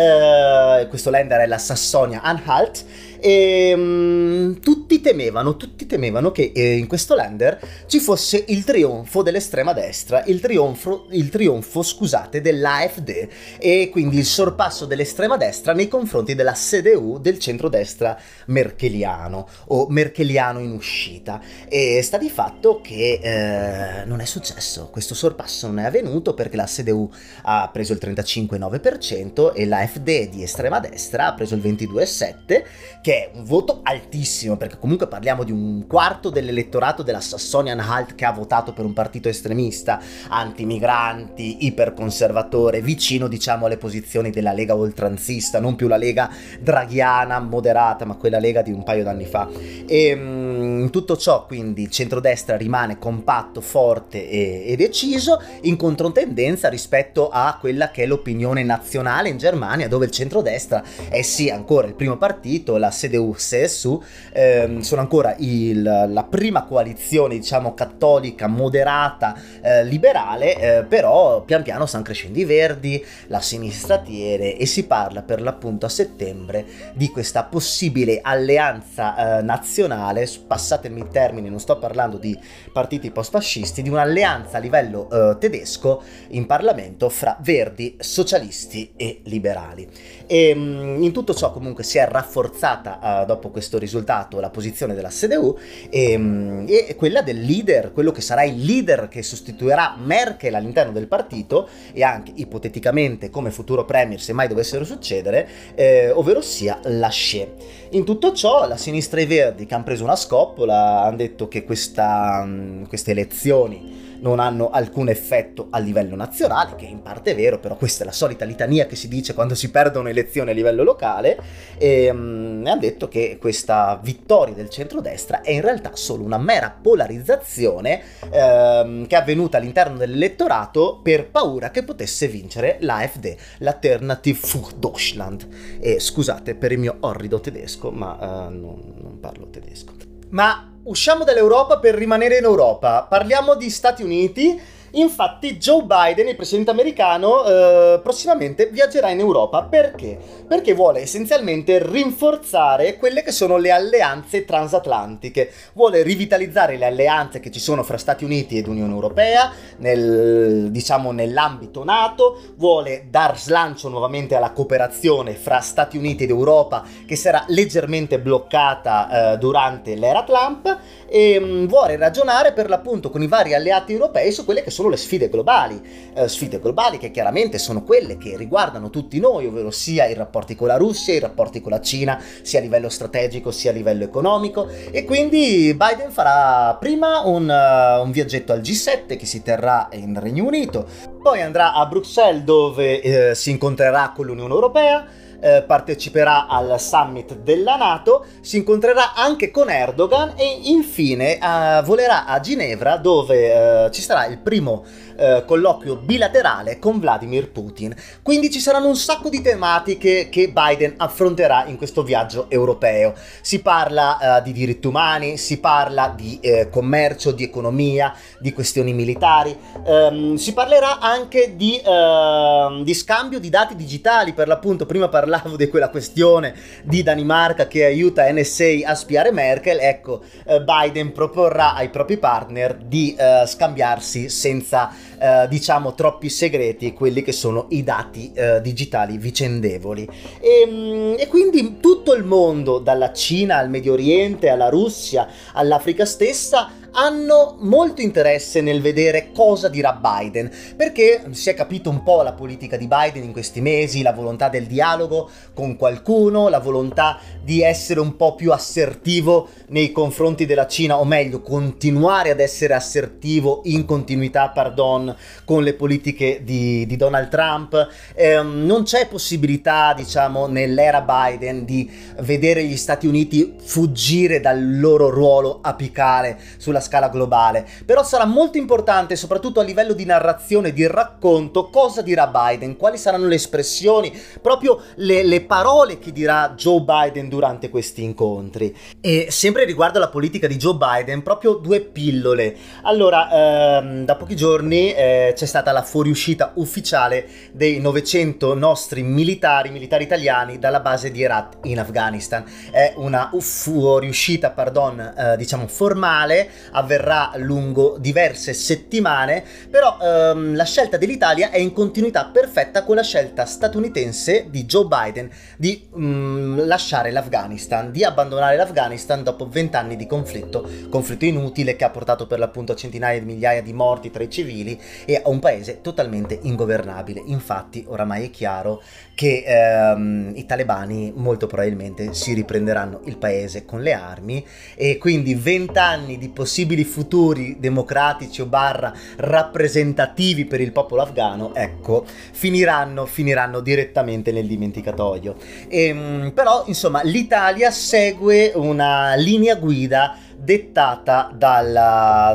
eh, questo Länder è la Sassonia-Anhalt, e um, tutti temevano, tutti temevano che eh, in questo Länder ci fosse il trionfo dell'estrema destra, il trionfo, il trionfo scusate, dell'AfD, e quindi il sorpasso dell'estrema destra nei confronti della C D U, del centrodestra merkeliano o merkeliano in uscita. E sta di fatto che eh, non è successo, questo sorpasso non è avvenuto, perché la C D U ha preso il trentacinque virgola nove per cento e l'AfD di estrema destra ha preso il ventidue virgola sette per cento, che è un voto altissimo, perché comunque parliamo di un quarto dell'elettorato della Sassonia-Anhalt che ha votato per un partito estremista, antimigranti, iperconservatore, vicino diciamo alle posizioni della Lega oltranzista, non più la Lega draghiana moderata, ma quella Lega di un paio d'anni fa. E mh, tutto ciò, quindi il centrodestra rimane compatto, forte e, e deciso, in controtendenza rispetto a quella che è l'opinione nazionale in Germania, dove il centrodestra è sì ancora il primo partito, la C D U-C S U ehm, sono ancora il, la prima coalizione diciamo cattolica, moderata, eh, liberale, eh, però pian piano stanno crescendo i verdi, la sinistra tiene, e si parla per l'appunto a settembre di questa possibile alleanza eh, nazionale, passatemi il termine, non sto parlando di partiti post-fascisti, di un'alleanza a livello eh, tedesco in Parlamento fra verdi, socialisti e liberali. E, mh, in tutto ciò comunque si è rafforzata Uh, dopo questo risultato la posizione della C D U e, e quella del leader, quello che sarà il leader che sostituirà Merkel all'interno del partito, e anche ipoteticamente come futuro premier se mai dovessero succedere, eh, ovvero sia Laschet. In tutto ciò la sinistra e i verdi, che hanno preso una scoppola, hanno detto che questa, mh, queste elezioni non hanno alcun effetto a livello nazionale, che in parte è vero, però questa è la solita litania che si dice quando si perdono elezioni a livello locale, e um, hanno detto che questa vittoria del centrodestra è in realtà solo una mera polarizzazione ehm, che è avvenuta all'interno dell'elettorato per paura che potesse vincere l'AfD, l'Alternative für Deutschland. E scusate per il mio orrido tedesco, ma eh, non, non parlo tedesco. Ma usciamo dall'Europa per rimanere in Europa, parliamo di Stati Uniti. Infatti Joe Biden, il presidente americano, eh, prossimamente viaggerà in Europa. Perché? Perché vuole essenzialmente rinforzare quelle che sono le alleanze transatlantiche, vuole rivitalizzare le alleanze che ci sono fra Stati Uniti ed Unione Europea, nel, diciamo nell'ambito NATO, vuole dar slancio nuovamente alla cooperazione fra Stati Uniti ed Europa, che sarà leggermente bloccata eh, durante l'era Trump, e mh, vuole ragionare per l'appunto con i vari alleati europei su quelle che sono le sfide globali, eh, sfide globali che chiaramente sono quelle che riguardano tutti noi, ovvero sia i rapporti con la Russia, i rapporti con la Cina, sia a livello strategico sia a livello economico. E quindi Biden farà prima un, uh, un viaggetto al G sette che si terrà in Regno Unito, poi andrà a Bruxelles dove eh, si incontrerà con l'Unione Europea, Eh, parteciperà al summit della NATO, si incontrerà anche con Erdogan e infine eh, volerà a Ginevra dove eh, ci sarà il primo eh, colloquio bilaterale con Vladimir Putin. Quindi ci saranno un sacco di tematiche che Biden affronterà in questo viaggio europeo. Si parla eh, di diritti umani, si parla di eh, commercio, di economia, di questioni militari, ehm, si parlerà anche di, eh, di scambio di dati digitali. Per l'appunto prima parlavo parlavo di quella questione di Danimarca che aiuta N S A a spiare Merkel. Ecco, eh, Biden proporrà ai propri partner di eh, scambiarsi senza eh, diciamo troppi segreti quelli che sono i dati eh, digitali vicendevoli. E, e quindi tutto il mondo, dalla Cina al Medio Oriente, alla Russia, all'Africa stessa, hanno molto interesse nel vedere cosa dirà Biden, perché si è capito un po' la politica di Biden in questi mesi, la volontà del dialogo con qualcuno, la volontà di essere un po' più assertivo nei confronti della Cina, o meglio, continuare ad essere assertivo in continuità, pardon, con le politiche di, di Donald Trump. Eh, non c'è possibilità, diciamo, nell'era Biden di vedere gli Stati Uniti fuggire dal loro ruolo apicale sulla scala globale, però sarà molto importante, soprattutto a livello di narrazione, di racconto, cosa dirà Biden, quali saranno le espressioni, proprio le, le parole che dirà Joe Biden durante questi incontri. E sempre riguardo alla politica di Joe Biden, proprio due pillole. Allora, ehm, da pochi giorni eh, c'è stata la fuoriuscita ufficiale dei novecento nostri militari, militari italiani, dalla base di Herat in Afghanistan. È una fuoriuscita, pardon, eh, diciamo formale, avverrà lungo diverse settimane, però ehm, la scelta dell'Italia è in continuità perfetta con la scelta statunitense di Joe Biden di mh, lasciare l'Afghanistan, di abbandonare l'Afghanistan dopo vent'anni di conflitto, conflitto inutile che ha portato per l'appunto a centinaia di migliaia di morti tra i civili e a un paese totalmente ingovernabile. Infatti oramai è chiaro che ehm, i talebani molto probabilmente si riprenderanno il paese con le armi, e quindi vent'anni di possibili futuri democratici o barra rappresentativi per il popolo afghano, ecco, finiranno, finiranno direttamente nel dimenticatoio. E, però insomma, l'Italia segue una linea guida dettata dal,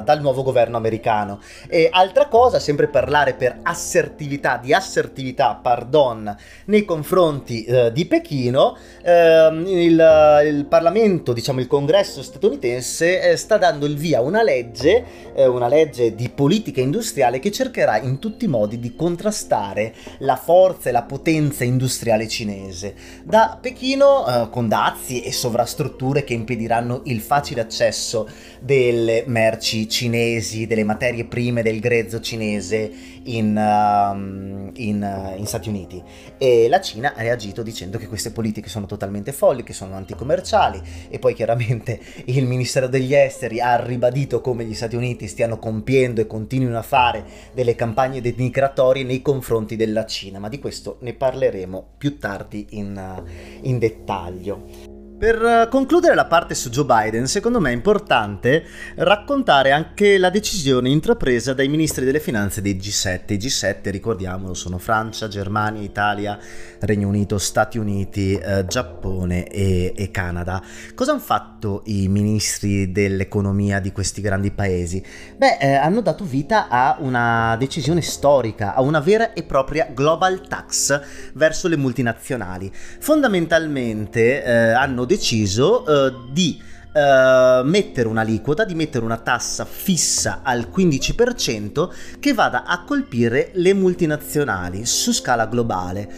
dal nuovo governo americano. E altra cosa, sempre parlare per assertività, di assertività, pardon, nei confronti eh, di Pechino, eh, il, il Parlamento, diciamo il Congresso statunitense, eh, sta dando il via a una legge, eh, una legge di politica industriale che cercherà in tutti i modi di contrastare la forza e la potenza industriale cinese. Da Pechino, eh, con dazi e sovrastrutture che impediranno il facile accesso delle merci cinesi, delle materie prime del grezzo cinese in, uh, in, uh, in Stati Uniti. E la Cina ha reagito dicendo che queste politiche sono totalmente folli, che sono anticommerciali, e poi chiaramente il Ministero degli Esteri ha ribadito come gli Stati Uniti stiano compiendo e continuino a fare delle campagne denigratorie nei confronti della Cina, ma di questo ne parleremo più tardi in, uh, in dettaglio. Per concludere la parte su Joe Biden, secondo me è importante raccontare anche la decisione intrapresa dai ministri delle finanze dei G sette. I G sette, ricordiamolo, sono Francia, Germania, Italia, Regno Unito, Stati Uniti, eh, Giappone e, e Canada. Cosa hanno fatto i ministri dell'economia di questi grandi paesi? Beh, eh, hanno dato vita a una decisione storica, a una vera e propria global tax verso le multinazionali. Fondamentalmente eh, hanno deciso uh, di Uh, mettere un'aliquota, di mettere una tassa fissa al quindici per cento che vada a colpire le multinazionali su scala globale,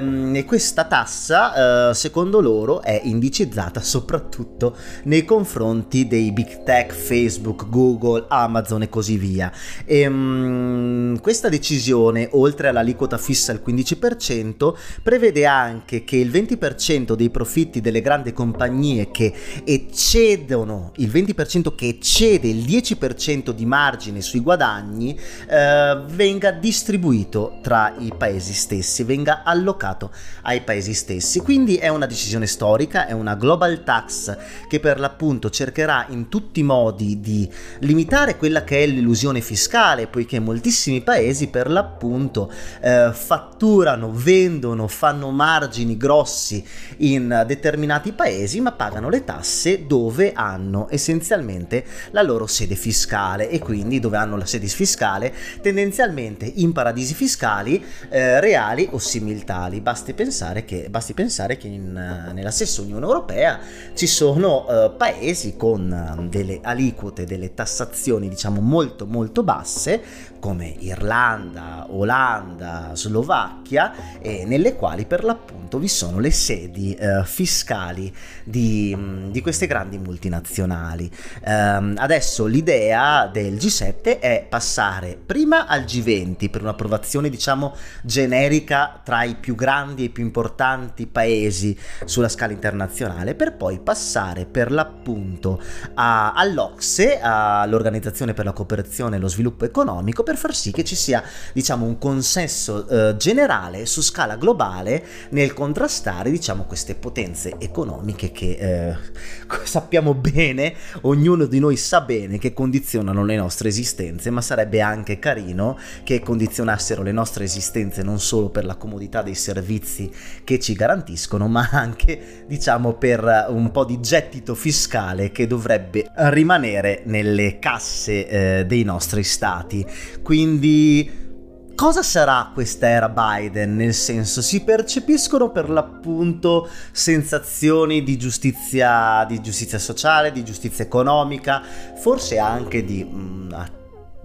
um, e questa tassa uh, secondo loro è indicizzata soprattutto nei confronti dei big tech, Facebook, Google, Amazon e così via. E, um, questa decisione, oltre all'aliquota fissa al quindici per cento, prevede anche che il venti per cento dei profitti delle grandi compagnie che eccedono il venti per cento, che eccede il dieci per cento di margine sui guadagni, eh, venga distribuito tra i paesi stessi, venga allocato ai paesi stessi. Quindi è una decisione storica, è una global tax che per l'appunto cercherà in tutti i modi di limitare quella che è l'illusione fiscale, poiché moltissimi paesi per l'appunto eh, fatturano, vendono, fanno margini grossi in determinati paesi, ma pagano le tasse dove hanno essenzialmente la loro sede fiscale, e quindi dove hanno la sede fiscale tendenzialmente in paradisi fiscali eh, reali o similtali. Basti pensare che, basti pensare che in, nella stessa Unione Europea ci sono eh, paesi con delle aliquote, delle tassazioni diciamo molto molto basse, come Irlanda, Olanda, Slovacchia, e nelle quali per l'appunto vi sono le sedi eh, fiscali di, di queste grandi multinazionali. Um, adesso l'idea del G sette è passare prima al G venti per un'approvazione diciamo generica tra i più grandi e i più importanti paesi sulla scala internazionale, per poi passare per l'appunto a, all'Ocse, all'Organizzazione per la Cooperazione e lo Sviluppo Economico, per far sì che ci sia diciamo un consenso eh, generale su scala globale nel contrastare diciamo queste potenze economiche che eh, sappiamo bene, ognuno di noi sa bene che condizionano le nostre esistenze, ma sarebbe anche carino che condizionassero le nostre esistenze non solo per la comodità dei servizi che ci garantiscono, ma anche diciamo per un po' di gettito fiscale che dovrebbe rimanere nelle casse eh, dei nostri stati. Quindi cosa sarà questa era Biden? Nel senso, si percepiscono per l'appunto sensazioni di giustizia, di giustizia sociale, di giustizia economica, forse anche di mh,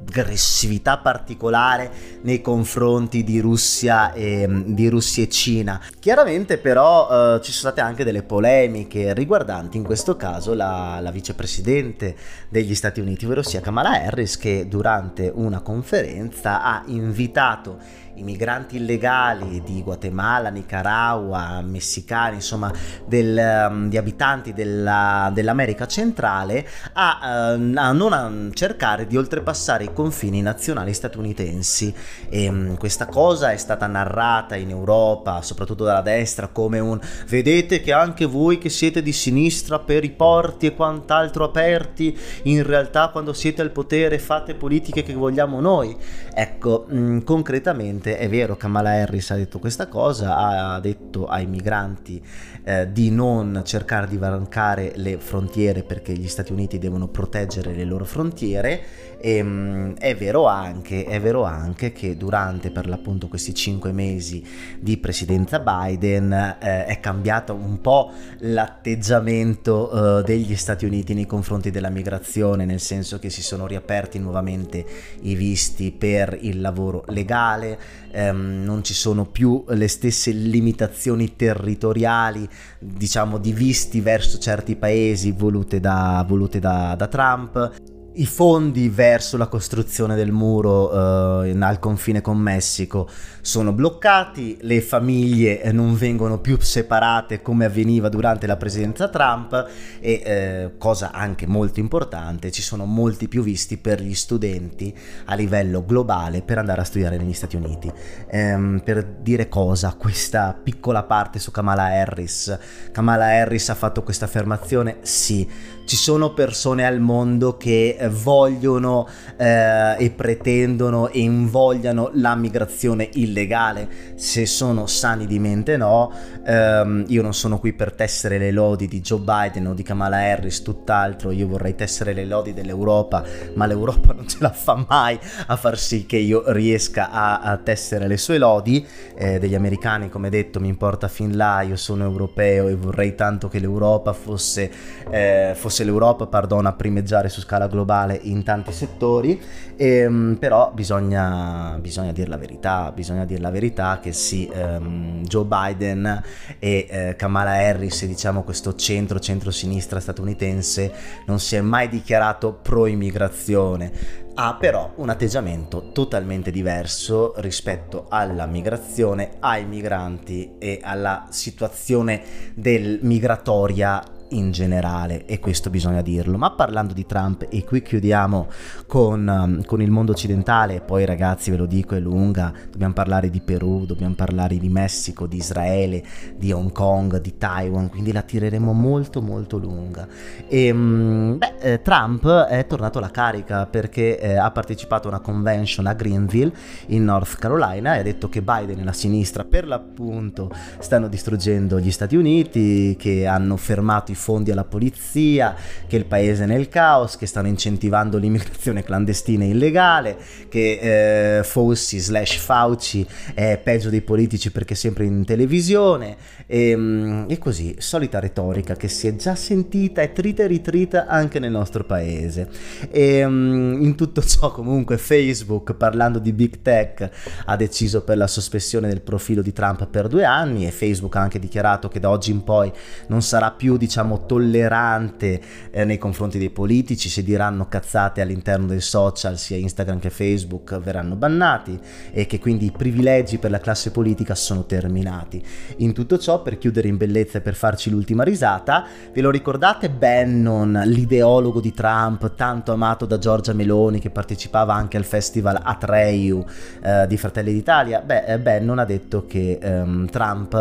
aggressività particolare nei confronti di Russia e, di Russia e Cina. Chiaramente però eh, ci sono state anche delle polemiche riguardanti in questo caso la, la vicepresidente degli Stati Uniti, ovvero sia Kamala Harris, che durante una conferenza ha invitato i migranti illegali di Guatemala, Nicaragua, messicani, insomma del, di abitanti della, dell'America centrale a, a non a cercare di oltrepassare i confini nazionali statunitensi. E questa cosa è stata narrata in Europa, soprattutto dalla destra, come un vedete che anche voi che siete di sinistra per i porti e quant'altro aperti, in realtà quando siete al potere fate politiche che vogliamo noi. Ecco, mh, concretamente è vero, Kamala Harris ha detto questa cosa, ha detto ai migranti eh, di non cercare di varcare le frontiere perché gli Stati Uniti devono proteggere le loro frontiere, e mh, è vero anche, è vero anche che durante per l'appunto questi cinque mesi di presidenza Biden eh, è cambiato un po' l'atteggiamento eh, degli Stati Uniti nei confronti della migrazione, nel senso che si sono riaperti nuovamente i visti per il lavoro legale. Ehm, non ci sono più le stesse limitazioni territoriali diciamo di visti verso certi paesi volute da, volute da, da Trump. I fondi verso la costruzione del muro eh, al confine con Messico sono bloccati, le famiglie non vengono più separate come avveniva durante la presidenza Trump e, eh, cosa anche molto importante, ci sono molti più visti per gli studenti a livello globale per andare a studiare negli Stati Uniti. Ehm, per dire cosa, questa piccola parte su Kamala Harris. Kamala Harris ha fatto questa affermazione? Sì, ci sono persone al mondo che vogliono eh, e pretendono e invogliano la migrazione illegale, se sono sani di mente no. Ehm, io non sono qui per tessere le lodi di Joe Biden o di Kamala Harris, tutt'altro, io vorrei tessere le lodi dell'Europa, ma l'Europa non ce la fa mai a far sì che io riesca a, a tessere le sue lodi. Eh, degli americani, come detto, mi importa fin là, io sono europeo e vorrei tanto che l'Europa fosse, eh, fosse l'Europa pardon, a primeggiare su scala globale in tanti settori. Ehm, però bisogna bisogna dire la verità, bisogna dire la verità che sì, ehm, Joe Biden e eh, Kamala Harris, diciamo questo centro centrosinistra statunitense, non si è mai dichiarato pro immigrazione, ha però un atteggiamento totalmente diverso rispetto alla migrazione, ai migranti e alla situazione del migratoria in generale, e questo bisogna dirlo. Ma parlando di Trump, e qui chiudiamo con, con il mondo occidentale, poi ragazzi ve lo dico è lunga, dobbiamo parlare di Perù, dobbiamo parlare di Messico, di Israele, di Hong Kong, di Taiwan, quindi la tireremo molto molto lunga. E, beh, Trump è tornato alla carica perché eh, ha partecipato a una convention a Greenville in North Carolina e ha detto che Biden e la sinistra per l'appunto stanno distruggendo gli Stati Uniti, che hanno fermato i fondi alla polizia, che il paese è nel caos, che stanno incentivando l'immigrazione clandestina e illegale, che eh, Fossi slash Fauci è peggio dei politici perché sempre in televisione, e, e così, solita retorica che si è già sentita e trita e ritrita anche nel nostro paese. E in tutto ciò comunque Facebook, parlando di big tech, ha deciso per la sospensione del profilo di Trump per due anni, e Facebook ha anche dichiarato che da oggi in poi non sarà più, diciamo, tollerante eh, nei confronti dei politici. Se diranno cazzate all'interno dei social, sia Instagram che Facebook, verranno bannati, e che quindi i privilegi per la classe politica sono terminati. In tutto ciò, per chiudere in bellezza e per farci l'ultima risata, ve lo ricordate Bannon, l'ideologo di Trump, tanto amato da Giorgia Meloni, che partecipava anche al festival Atreyu eh, di Fratelli d'Italia? Beh, Bannon ha detto che ehm, Trump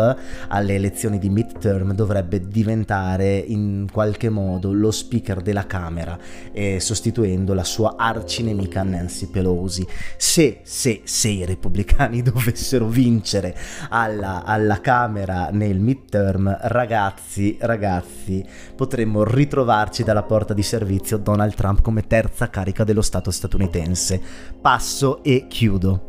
alle elezioni di midterm dovrebbe diventare in qualche modo lo speaker della Camera, eh, sostituendo la sua arcinemica Nancy Pelosi. Se, se, se i repubblicani dovessero vincere alla, alla Camera nel midterm, ragazzi, ragazzi, potremmo ritrovarci dalla porta di servizio Donald Trump come terza carica dello Stato statunitense. Passo e chiudo.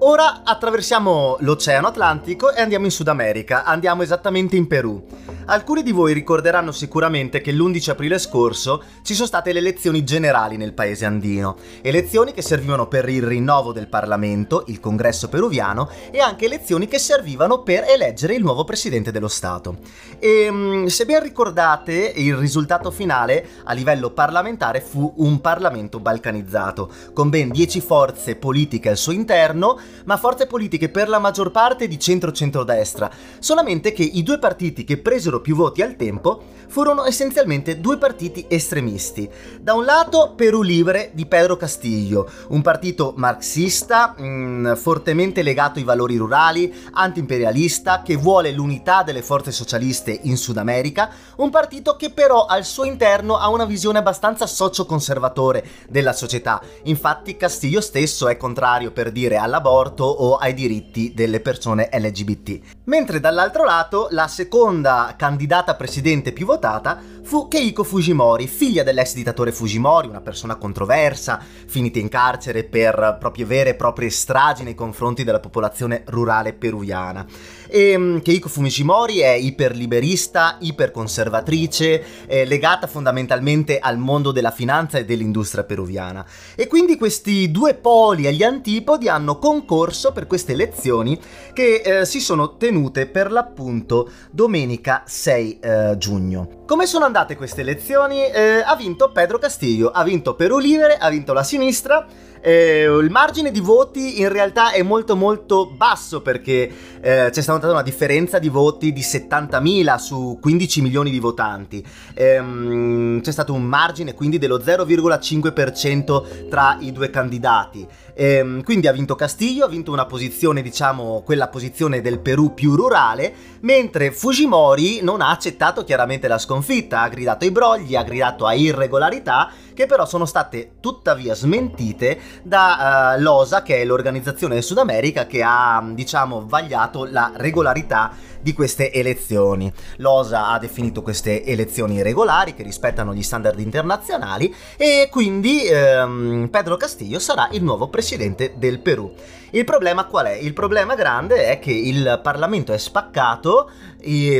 Ora attraversiamo l'Oceano Atlantico e andiamo in Sud America, andiamo esattamente in Perù. Alcuni di voi ricorderanno sicuramente che l'undici aprile scorso ci sono state le elezioni generali nel paese andino, elezioni che servivano per il rinnovo del Parlamento, il Congresso peruviano, e anche elezioni che servivano per eleggere il nuovo Presidente dello Stato. E se ben ricordate, il risultato finale a livello parlamentare fu un Parlamento balcanizzato, con ben dieci forze politiche al suo interno, ma forze politiche per la maggior parte di centro-centrodestra, solamente che i due partiti che presero più voti al tempo furono essenzialmente due partiti estremisti. Da un lato Perù Libre di Pedro Castillo, un partito marxista, mh, fortemente legato ai valori rurali, antiimperialista, che vuole l'unità delle forze socialiste in Sud America, un partito che però al suo interno ha una visione abbastanza socioconservatore della società. Infatti Castillo stesso è contrario, per dire, alla aborto o ai diritti delle persone L G B T. Mentre dall'altro lato la seconda candidata presidente più votata fu Keiko Fujimori, figlia dell'ex dittatore Fujimori, una persona controversa, finita in carcere per proprie vere e proprie stragi nei confronti della popolazione rurale peruviana. E Keiko Fujimori è iperliberista, iperconservatrice, eh, legata fondamentalmente al mondo della finanza e dell'industria peruviana. E quindi questi due poli agli antipodi hanno concorso per queste elezioni che eh, si sono tenute per l'appunto domenica sei giugno. Come sono andate queste elezioni? Eh, ha vinto Pedro Castillo, ha vinto Perù Libre, ha vinto la sinistra. Eh, il margine di voti in realtà è molto molto basso, perché eh, c'è stata una differenza di voti di settantamila su quindici milioni di votanti. Ehm, c'è stato un margine quindi dello zero virgola cinque per cento tra i due candidati. Ehm, quindi ha vinto Castillo, ha vinto una posizione, diciamo, quella posizione del Perù più rurale, mentre Fujimori non ha accettato chiaramente la sconfitta, ha gridato ai brogli, ha gridato a irregolarità, che però sono state tuttavia smentite da uh, l'O S A, che è l'organizzazione del Sud America che ha, diciamo, vagliato la regolarità di queste elezioni. L'O S A ha definito queste elezioni regolari che rispettano gli standard internazionali, e quindi ehm, Pedro Castillo sarà il nuovo presidente del Perù. Il problema qual è? Il problema grande è che il Parlamento è spaccato,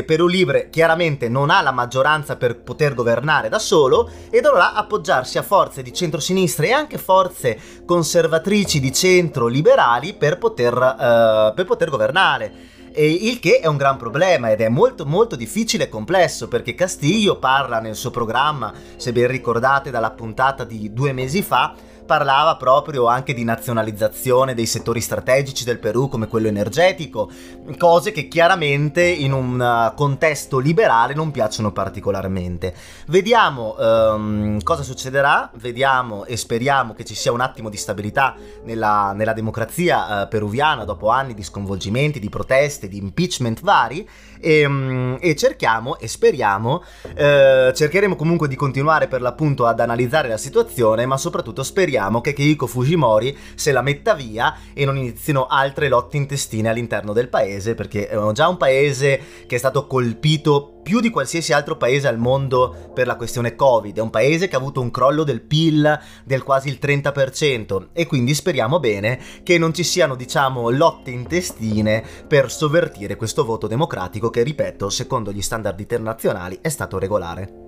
Perù Libre chiaramente non ha la maggioranza per poter governare da solo e dovrà appoggiarsi a forze di centrosinistra e anche forze conservatrici di centro liberali per poter, eh, per poter governare. E il che è un gran problema ed è molto molto difficile e complesso, perché Castillo parla nel suo programma, se ben ricordate dalla puntata di due mesi fa, parlava proprio anche di nazionalizzazione dei settori strategici del Perù come quello energetico, cose che chiaramente in un contesto liberale non piacciono particolarmente. Vediamo um, cosa succederà, vediamo e speriamo che ci sia un attimo di stabilità nella, nella democrazia uh, peruviana dopo anni di sconvolgimenti, di proteste, di impeachment vari, e, um, e cerchiamo e speriamo, uh, cercheremo comunque di continuare per l'appunto ad analizzare la situazione, ma soprattutto speriamo speriamo che Keiko Fujimori se la metta via e non inizino altre lotte intestine all'interno del paese, perché è già un paese che è stato colpito più di qualsiasi altro paese al mondo per la questione Covid, è un paese che ha avuto un crollo del P I L del quasi il trenta per cento e quindi speriamo bene che non ci siano, diciamo, lotte intestine per sovvertire questo voto democratico che, ripeto, secondo gli standard internazionali è stato regolare.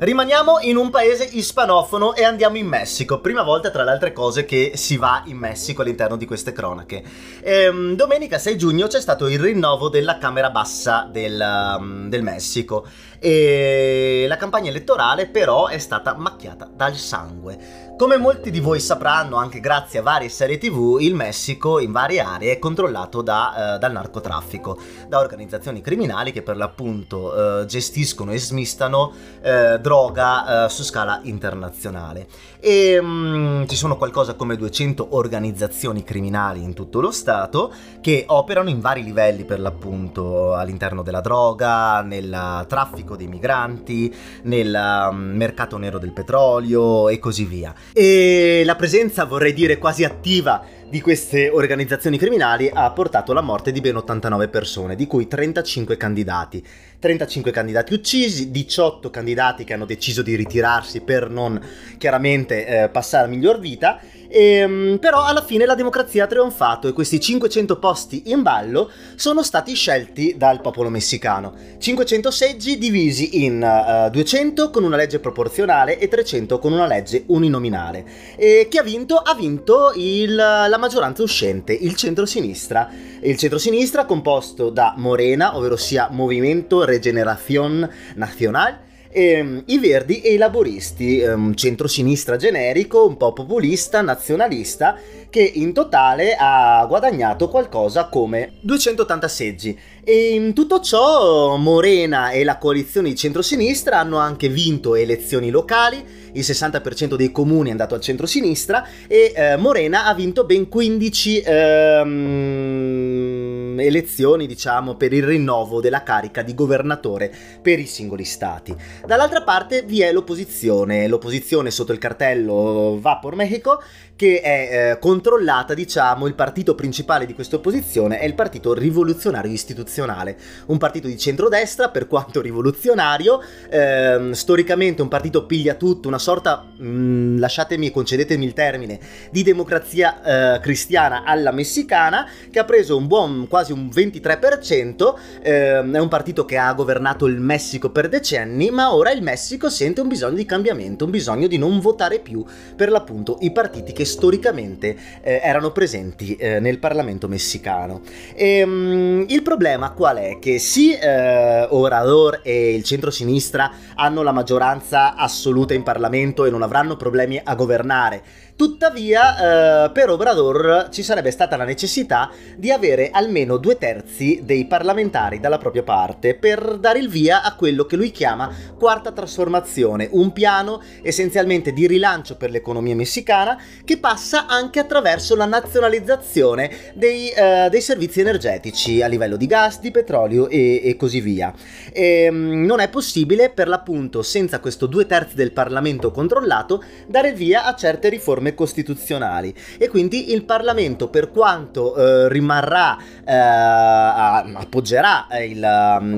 Rimaniamo in un paese ispanofono e andiamo in Messico, prima volta tra le altre cose che si va in Messico all'interno di queste cronache. Ehm, domenica sei giugno c'è stato il rinnovo della Camera Bassa del, um, del Messico e la campagna elettorale però è stata macchiata dal sangue. Come molti di voi sapranno, anche grazie a varie serie tv, il Messico in varie aree è controllato da, eh, dal narcotraffico, da organizzazioni criminali che per l'appunto eh, gestiscono e smistano eh, droga eh, su scala internazionale. E mh, ci sono qualcosa come duecento organizzazioni criminali in tutto lo Stato che operano in vari livelli, per l'appunto all'interno della droga, nel traffico dei migranti, nel mh, mercato nero del petrolio e così via. E la presenza, vorrei dire, quasi attiva di queste organizzazioni criminali ha portato alla morte di ben ottantanove persone, di cui trentacinque candidati. trentacinque candidati uccisi, diciotto candidati che hanno deciso di ritirarsi per non chiaramente eh, passare a miglior vita, e, però alla fine la democrazia ha trionfato e questi cinquecento posti in ballo sono stati scelti dal popolo messicano. cinquecento seggi divisi in uh, duecento con una legge proporzionale e trecento con una legge uninominale. E chi ha vinto? Ha vinto il, la maggioranza uscente, il centrosinistra. Il centrosinistra composto da Morena, ovvero sia Movimento Regeneración Nacional, e i Verdi e i Laboristi, un centrosinistra generico, un po' populista, nazionalista, che in totale ha guadagnato qualcosa come duecentottanta seggi. E in tutto ciò Morena e la coalizione di centrosinistra hanno anche vinto elezioni locali, il sessanta per cento dei comuni è andato al centrosinistra e eh, Morena ha vinto ben quindici ehm, elezioni, diciamo, per il rinnovo della carica di governatore per i singoli stati. Dall'altra parte vi è l'opposizione, l'opposizione sotto il cartello Va por México, che è eh, controllata, diciamo, il partito principale di questa opposizione è il Partito Rivoluzionario Istituzionale, un partito di centrodestra per quanto rivoluzionario, ehm, storicamente un partito piglia tutto, una sorta, mh, lasciatemi e concedetemi il termine, di democrazia eh, cristiana alla messicana, che ha preso un buon, quasi un ventitré per cento, ehm, è un partito che ha governato il Messico per decenni, ma ora il Messico sente un bisogno di cambiamento, un bisogno di non votare più per l'appunto i partiti che storicamente eh, erano presenti eh, nel Parlamento messicano. E, mh, il problema qual è? Che sì, eh, Obrador e il centrosinistra hanno la maggioranza assoluta in Parlamento e non avranno problemi a governare. Tuttavia, eh, per Obrador ci sarebbe stata la necessità di avere almeno due terzi dei parlamentari dalla propria parte per dare il via a quello che lui chiama quarta trasformazione, un piano essenzialmente di rilancio per l'economia messicana che passa anche attraverso la nazionalizzazione dei, eh, dei servizi energetici a livello di gas, di petrolio e, e così via. E, mh, non è possibile, per l'appunto, senza questo due terzi del Parlamento controllato, dare il via a certe riforme costituzionali e quindi il Parlamento, per quanto eh, rimarrà eh, appoggerà il,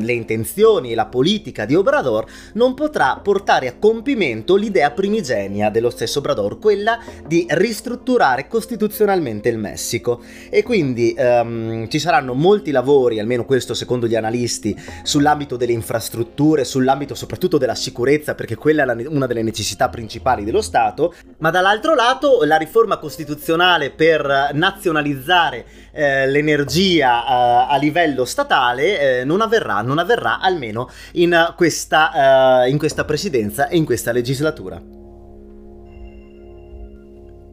le intenzioni e la politica di Obrador, non potrà portare a compimento l'idea primigenia dello stesso Obrador, quella di ristrutturare costituzionalmente il Messico. E quindi ehm, ci saranno molti lavori, almeno questo secondo gli analisti, sull'ambito delle infrastrutture, sull'ambito soprattutto della sicurezza, perché quella è una delle necessità principali dello Stato, ma dall'altro lato la riforma costituzionale per nazionalizzare eh, l'energia eh, a livello statale eh, non avverrà, non avverrà almeno in questa, eh, in questa presidenza e in questa legislatura.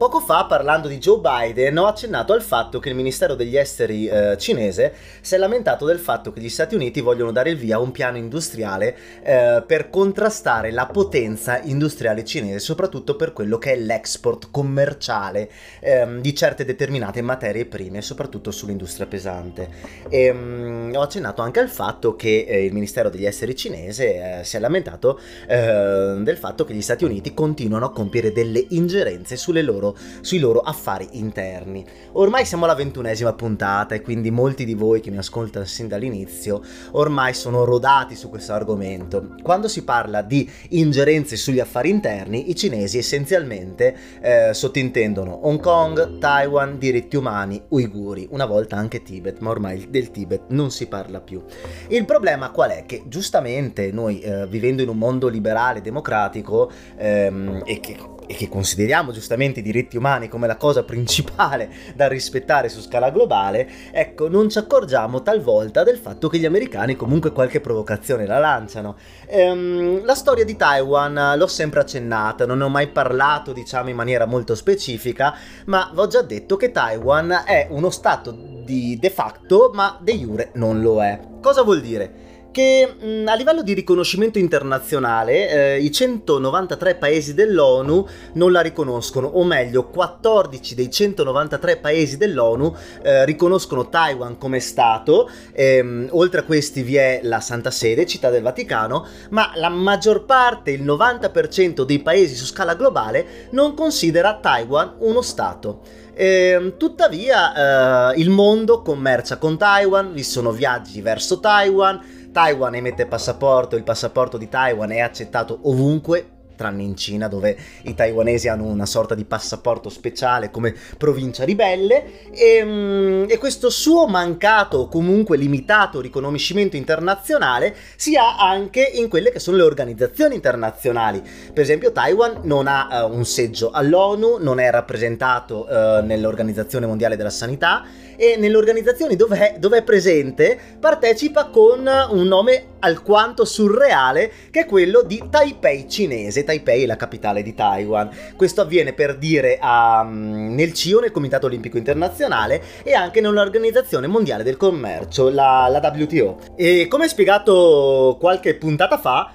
Poco fa, parlando di Joe Biden, ho accennato al fatto che il Ministero degli Esteri eh, cinese si è lamentato del fatto che gli Stati Uniti vogliono dare il via a un piano industriale eh, per contrastare la potenza industriale cinese, soprattutto per quello che è l'export commerciale ehm, di certe determinate materie prime, soprattutto sull'industria pesante. E, mh, ho accennato anche al fatto che eh, il Ministero degli Esteri cinese eh, si è lamentato eh, del fatto che gli Stati Uniti continuano a compiere delle ingerenze sulle loro sui loro affari interni. Ormai siamo alla ventunesima puntata e quindi molti di voi che mi ascoltano sin dall'inizio ormai sono rodati su questo argomento. Quando si parla di ingerenze sugli affari interni, i cinesi essenzialmente eh, sottintendono Hong Kong, Taiwan, diritti umani, uiguri, una volta anche Tibet, ma ormai del Tibet non si parla più. Il problema qual è? Che giustamente noi eh, vivendo in un mondo liberale, democratico ehm, e che e che consideriamo giustamente i diritti umani come la cosa principale da rispettare su scala globale, ecco, non ci accorgiamo talvolta del fatto che gli americani comunque qualche provocazione la lanciano. Ehm, la storia di Taiwan l'ho sempre accennata, non ne ho mai parlato, diciamo, in maniera molto specifica, ma vi ho già detto che Taiwan è uno stato di de facto, ma de jure non lo è. Cosa vuol dire? Che mh, a livello di riconoscimento internazionale eh, i centonovantatré paesi dell'ONU non la riconoscono, o meglio quattordici dei centonovantatré paesi dell'ONU eh, riconoscono Taiwan come stato. Ehm, oltre a questi vi è la Santa Sede, Città del Vaticano, ma la maggior parte, il novanta per cento dei paesi su scala globale non considera Taiwan uno stato. E, tuttavia eh, il mondo commercia con Taiwan, vi sono viaggi verso Taiwan, Taiwan emette passaporto, il passaporto di Taiwan è accettato ovunque, tranne in Cina, dove i taiwanesi hanno una sorta di passaporto speciale come provincia ribelle, e, e questo suo mancato o comunque limitato riconoscimento internazionale si ha anche in quelle che sono le organizzazioni internazionali. Per esempio Taiwan non ha uh, un seggio all'ONU, non è rappresentato uh, nell'Organizzazione Mondiale della Sanità, e nell'organizzazione dove è presente partecipa con un nome alquanto surreale che è quello di Taipei cinese. Taipei è la capitale di Taiwan. Questo avviene, per dire, a, nel C I O, nel Comitato Olimpico Internazionale, e anche nell'Organizzazione Mondiale del Commercio, la, la W T O. E come spiegato qualche puntata fa,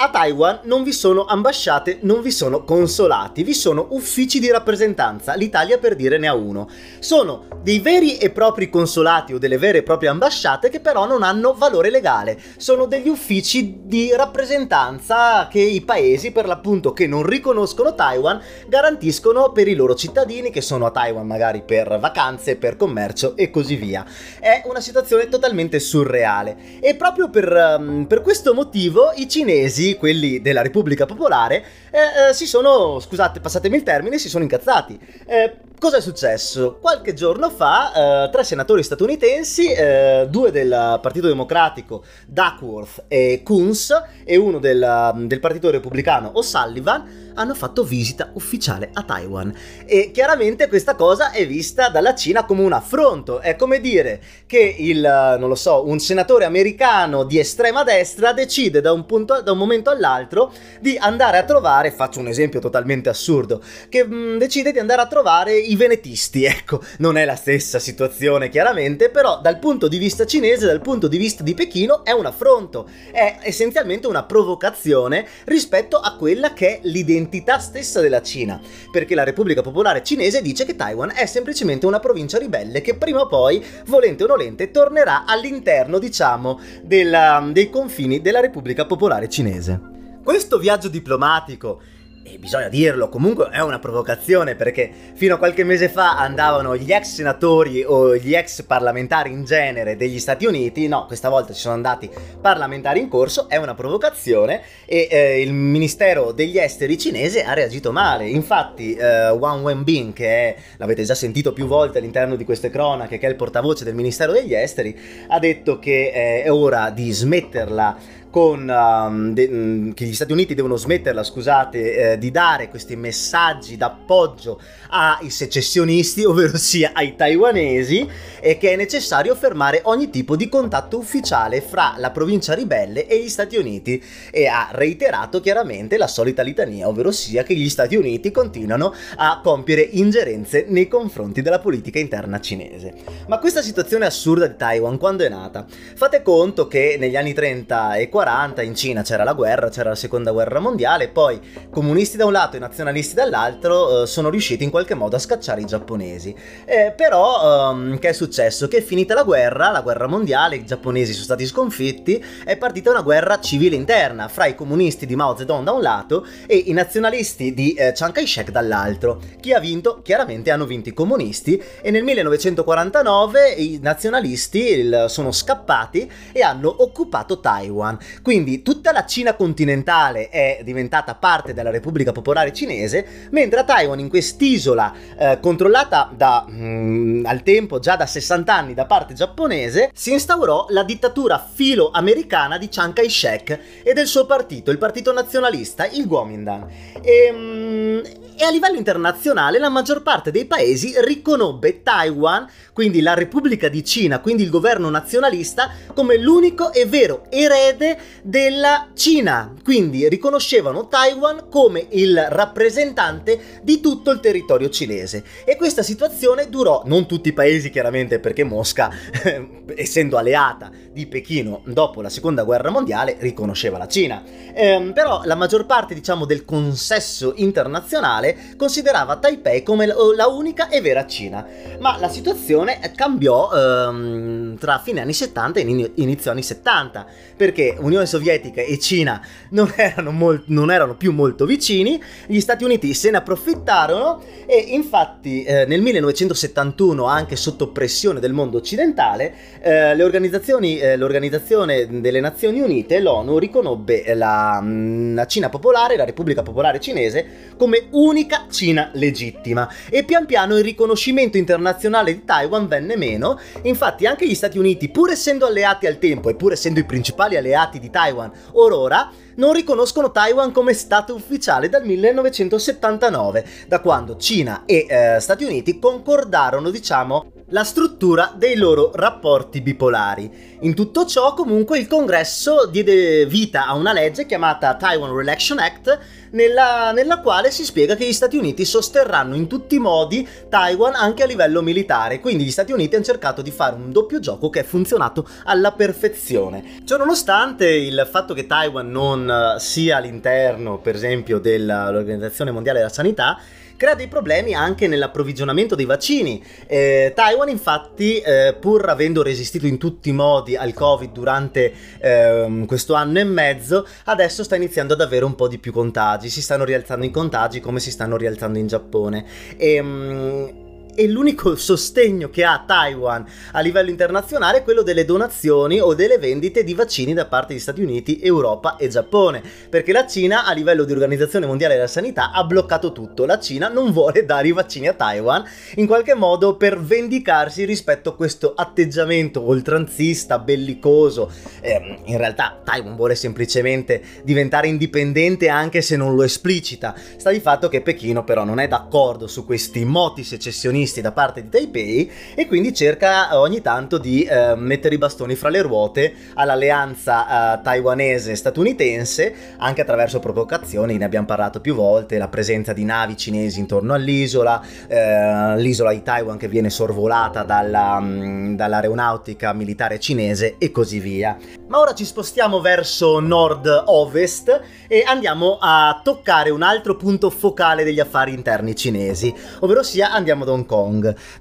a Taiwan non vi sono ambasciate, non vi sono consolati, vi sono uffici di rappresentanza, l'Italia, per dire, ne ha uno. Sono dei veri e propri consolati o delle vere e proprie ambasciate che però non hanno valore legale, sono degli uffici di rappresentanza che i paesi, per l'appunto, che non riconoscono Taiwan garantiscono per i loro cittadini che sono a Taiwan magari per vacanze, per commercio e così via. È una situazione totalmente surreale e proprio per, per questo motivo i cinesi, quelli della Repubblica Popolare, eh, eh, si sono, scusate, passatemi il termine, si sono incazzati. Eh, Cosa è successo? Qualche giorno fa eh, tre senatori statunitensi, eh, due del Partito Democratico, Duckworth e Coons, e uno del, del Partito Repubblicano, O'Sullivan, hanno fatto visita ufficiale a Taiwan, e chiaramente questa cosa è vista dalla Cina come un affronto. È come dire che il, non lo so, un senatore americano di estrema destra decide da un, punto, da un momento all'altro di andare a trovare, faccio un esempio totalmente assurdo, che mh, decide di andare a trovare i venetisti. Ecco, non è la stessa situazione chiaramente, però dal punto di vista cinese, dal punto di vista di Pechino, è un affronto, è essenzialmente una provocazione rispetto a quella che è l'identità stessa della Cina, perché la Repubblica Popolare Cinese dice che Taiwan è semplicemente una provincia ribelle che prima o poi, volente o nolente, tornerà all'interno, diciamo, della, dei confini della Repubblica Popolare Cinese. Questo viaggio diplomatico, e bisogna dirlo, comunque è una provocazione, perché fino a qualche mese fa andavano gli ex senatori o gli ex parlamentari in genere degli Stati Uniti, no, questa volta ci sono andati parlamentari in corso, è una provocazione, e eh, il Ministero degli Esteri cinese ha reagito male. Infatti eh, Wang Wenbin, che è, l'avete già sentito più volte all'interno di queste cronache, che è il portavoce del Ministero degli Esteri, ha detto che eh, è ora di smetterla con, um, de- che gli Stati Uniti devono smetterla, scusate, eh, di dare questi messaggi d'appoggio ai secessionisti, ovvero sia ai taiwanesi, e che è necessario fermare ogni tipo di contatto ufficiale fra la provincia ribelle e gli Stati Uniti, e ha reiterato chiaramente la solita litania, ovvero sia che gli Stati Uniti continuano a compiere ingerenze nei confronti della politica interna cinese. Ma questa situazione assurda di Taiwan quando è nata? Fate conto che negli anni trenta e quaranta in Cina c'era la guerra, c'era la seconda guerra mondiale, poi comunisti da un lato e nazionalisti dall'altro eh, sono riusciti in qualche modo a scacciare i giapponesi. Eh, però ehm, che è successo? Che è finita la guerra, la guerra mondiale, i giapponesi sono stati sconfitti, è partita una guerra civile interna fra i comunisti di Mao Zedong da un lato e i nazionalisti di eh, Chiang Kai-shek dall'altro. Chi ha vinto? Chiaramente hanno vinto i comunisti, e nel millenovecentoquarantanove i nazionalisti il, sono scappati e hanno occupato Taiwan. Quindi tutta la Cina continentale è diventata parte della Repubblica Popolare Cinese, mentre a Taiwan, in quest'isola eh, controllata da mh, al tempo già da sessanta anni da parte giapponese, si instaurò la dittatura filo-americana di Chiang Kai-shek e del suo partito, il partito nazionalista, il Kuomintang. E, mh, e a livello internazionale la maggior parte dei paesi riconobbe Taiwan, quindi la Repubblica di Cina, quindi il governo nazionalista, come l'unico e vero erede della Cina. Quindi riconoscevano Taiwan come il rappresentante di tutto il territorio cinese. E questa situazione durò, non tutti i paesi chiaramente, perché Mosca, eh, essendo alleata di Pechino dopo la seconda guerra mondiale, riconosceva la Cina. Eh, però la maggior parte, diciamo, del consesso internazionale considerava Taipei come la unica e vera Cina. Ma la situazione cambiò ehm, tra fine anni settanta e inizio anni settanta, perché Unione Sovietica e Cina non erano, molt- non erano più molto vicini, gli Stati Uniti se ne approfittarono e infatti eh, nel millenovecentosettantuno, anche sotto pressione del mondo occidentale, eh, le organizzazioni, eh, l'Organizzazione delle Nazioni Unite, l'ONU, riconobbe la, la Cina Popolare, la Repubblica Popolare Cinese, come unica Cina legittima, e pian piano il riconoscimento internazionale di Taiwan venne meno. Infatti anche gli Stati Uniti, pur essendo alleati al tempo e pur essendo i principali alleati di Taiwan or ora, non riconoscono Taiwan come stato ufficiale dal millenovecentosettantanove, da quando Cina e eh, Stati Uniti concordarono, diciamo, la struttura dei loro rapporti bipolari. In tutto ciò, comunque, il Congresso diede vita a una legge chiamata Taiwan Relations Act, nella, nella quale si spiega che gli Stati Uniti sosterranno in tutti i modi Taiwan anche a livello militare. Quindi gli Stati Uniti hanno cercato di fare un doppio gioco che è funzionato alla perfezione. Ciò nonostante, il fatto che Taiwan non sia all'interno, per esempio, dell'Organizzazione Mondiale della Sanità, crea dei problemi anche nell'approvvigionamento dei vaccini. Eh, Taiwan infatti, eh, pur avendo resistito in tutti i modi al Covid durante eh, questo anno e mezzo, adesso sta iniziando ad avere un po' di più contagi, si stanno rialzando i contagi come si stanno rialzando in Giappone. E, mh, e l'unico sostegno che ha Taiwan a livello internazionale è quello delle donazioni o delle vendite di vaccini da parte di Stati Uniti, Europa e Giappone, perché la Cina a livello di Organizzazione Mondiale della Sanità ha bloccato tutto. La Cina non vuole dare i vaccini a Taiwan, in qualche modo per vendicarsi rispetto a questo atteggiamento oltranzista, bellicoso. Eh, in realtà Taiwan vuole semplicemente diventare indipendente, anche se non lo esplicita. Sta di fatto che Pechino però non è d'accordo su questi moti secessionisti da parte di Taipei, e quindi cerca ogni tanto di eh, mettere i bastoni fra le ruote all'alleanza eh, taiwanese-statunitense, anche attraverso provocazioni. Ne abbiamo parlato più volte: la presenza di navi cinesi intorno all'isola, eh, l'isola di Taiwan che viene sorvolata dalla, mh, dall'aeronautica militare cinese, e così via. Ma ora ci spostiamo verso nord-ovest e andiamo a toccare un altro punto focale degli affari interni cinesi, ovvero sia andiamo da Hong Kong.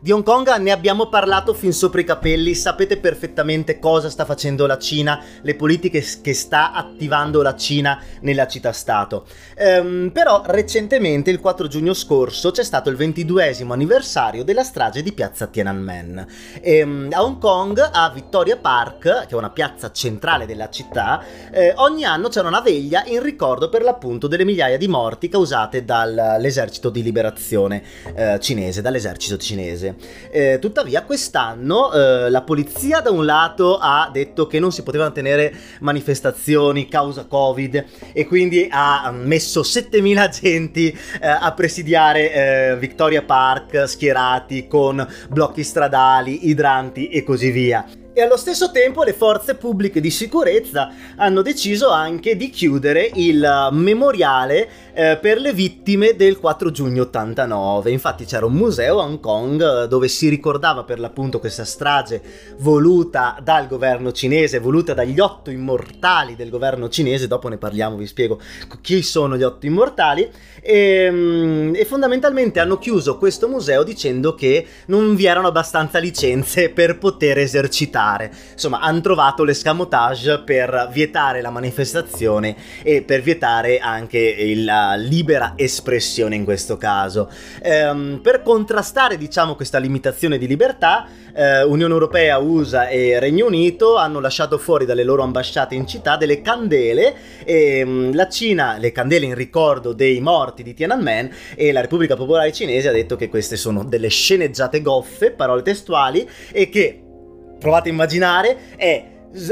Di Hong Kong ne abbiamo parlato fin sopra i capelli, sapete perfettamente cosa sta facendo la Cina, le politiche che sta attivando la Cina nella città-stato. Ehm, però recentemente, il quattro giugno scorso, c'è stato il ventiduesimo anniversario della strage di piazza Tiananmen. Ehm, a Hong Kong, a Victoria Park, che è una piazza centrale della città, eh, ogni anno c'era una veglia in ricordo per l'appunto delle migliaia di morti causate dall'esercito di liberazione eh, cinese, dall'esercito l'esercito cinese. Eh, tuttavia quest'anno eh, la polizia da un lato ha detto che non si potevano tenere manifestazioni causa Covid e quindi ha messo settemila agenti eh, a presidiare eh, Victoria Park, schierati con blocchi stradali, idranti e così via. E allo stesso tempo le forze pubbliche di sicurezza hanno deciso anche di chiudere il memoriale eh, per le vittime del quattro giugno ottantanove. Infatti c'era un museo a Hong Kong dove si ricordava per l'appunto questa strage voluta dal governo cinese, voluta dagli otto immortali del governo cinese. Dopo ne parliamo, vi spiego chi sono gli otto immortali. E, e fondamentalmente hanno chiuso questo museo dicendo che non vi erano abbastanza licenze per poter esercitare. Insomma, hanno trovato l'escamotage per vietare la manifestazione e per vietare anche la libera espressione in questo caso. Ehm, per contrastare, diciamo, questa limitazione di libertà, eh, Unione Europea, U S A e Regno Unito hanno lasciato fuori dalle loro ambasciate in città delle candele, e la Cina, le candele in ricordo dei morti di Tiananmen, e la Repubblica Popolare Cinese ha detto che queste sono delle sceneggiate goffe, parole testuali, e che, provate a immaginare, è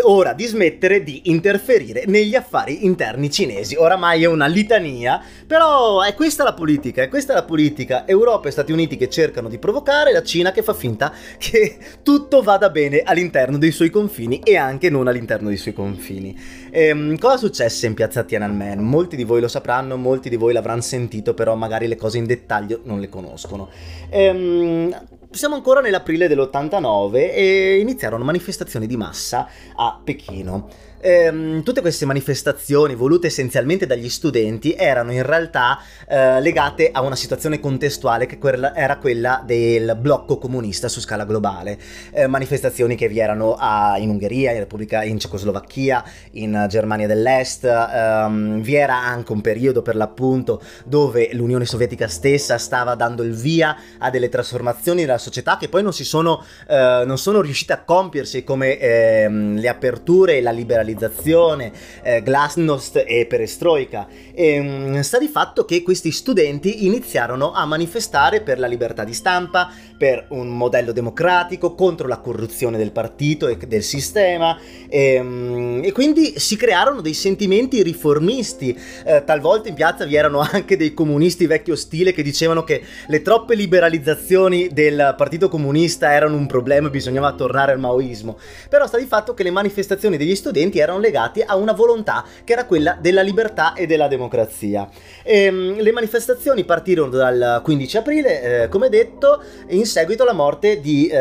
ora di smettere di interferire negli affari interni cinesi. Oramai è una litania, però è questa la politica, è questa la politica. Europa e Stati Uniti che cercano di provocare, la Cina che fa finta che tutto vada bene all'interno dei suoi confini e anche non all'interno dei suoi confini. Ehm, cosa successe in piazza Tiananmen? Molti di voi lo sapranno, molti di voi l'avranno sentito, però magari le cose in dettaglio non le conoscono. Ehm... Siamo ancora nell'aprile dell'ottantanove e iniziarono manifestazioni di massa a Pechino. Ehm, tutte queste manifestazioni, volute essenzialmente dagli studenti, erano in realtà eh, legate a una situazione contestuale che quella, era quella del blocco comunista su scala globale. Eh, manifestazioni che vi erano a, in Ungheria, in Repubblica, in Cecoslovacchia, in Germania dell'Est. Ehm, vi era anche un periodo, per l'appunto, dove l'Unione Sovietica stessa stava dando il via a delle trasformazioni della società che poi non si sono, eh, non sono riuscite a compiersi, come ehm, le aperture e la liberalizzazione, Eh, glasnost e perestroika. E, mh, sta di fatto che questi studenti iniziarono a manifestare per la libertà di stampa, per un modello democratico, contro la corruzione del partito e del sistema, e, mh, e quindi si crearono dei sentimenti riformisti. Eh, talvolta in piazza vi erano anche dei comunisti vecchio stile che dicevano che le troppe liberalizzazioni del partito comunista erano un problema e bisognava tornare al maoismo. Però sta di fatto che le manifestazioni degli studenti erano legati a una volontà che era quella della libertà e della democrazia. E, mh, le manifestazioni partirono dal quindici aprile, eh, come detto, in seguito alla morte di eh,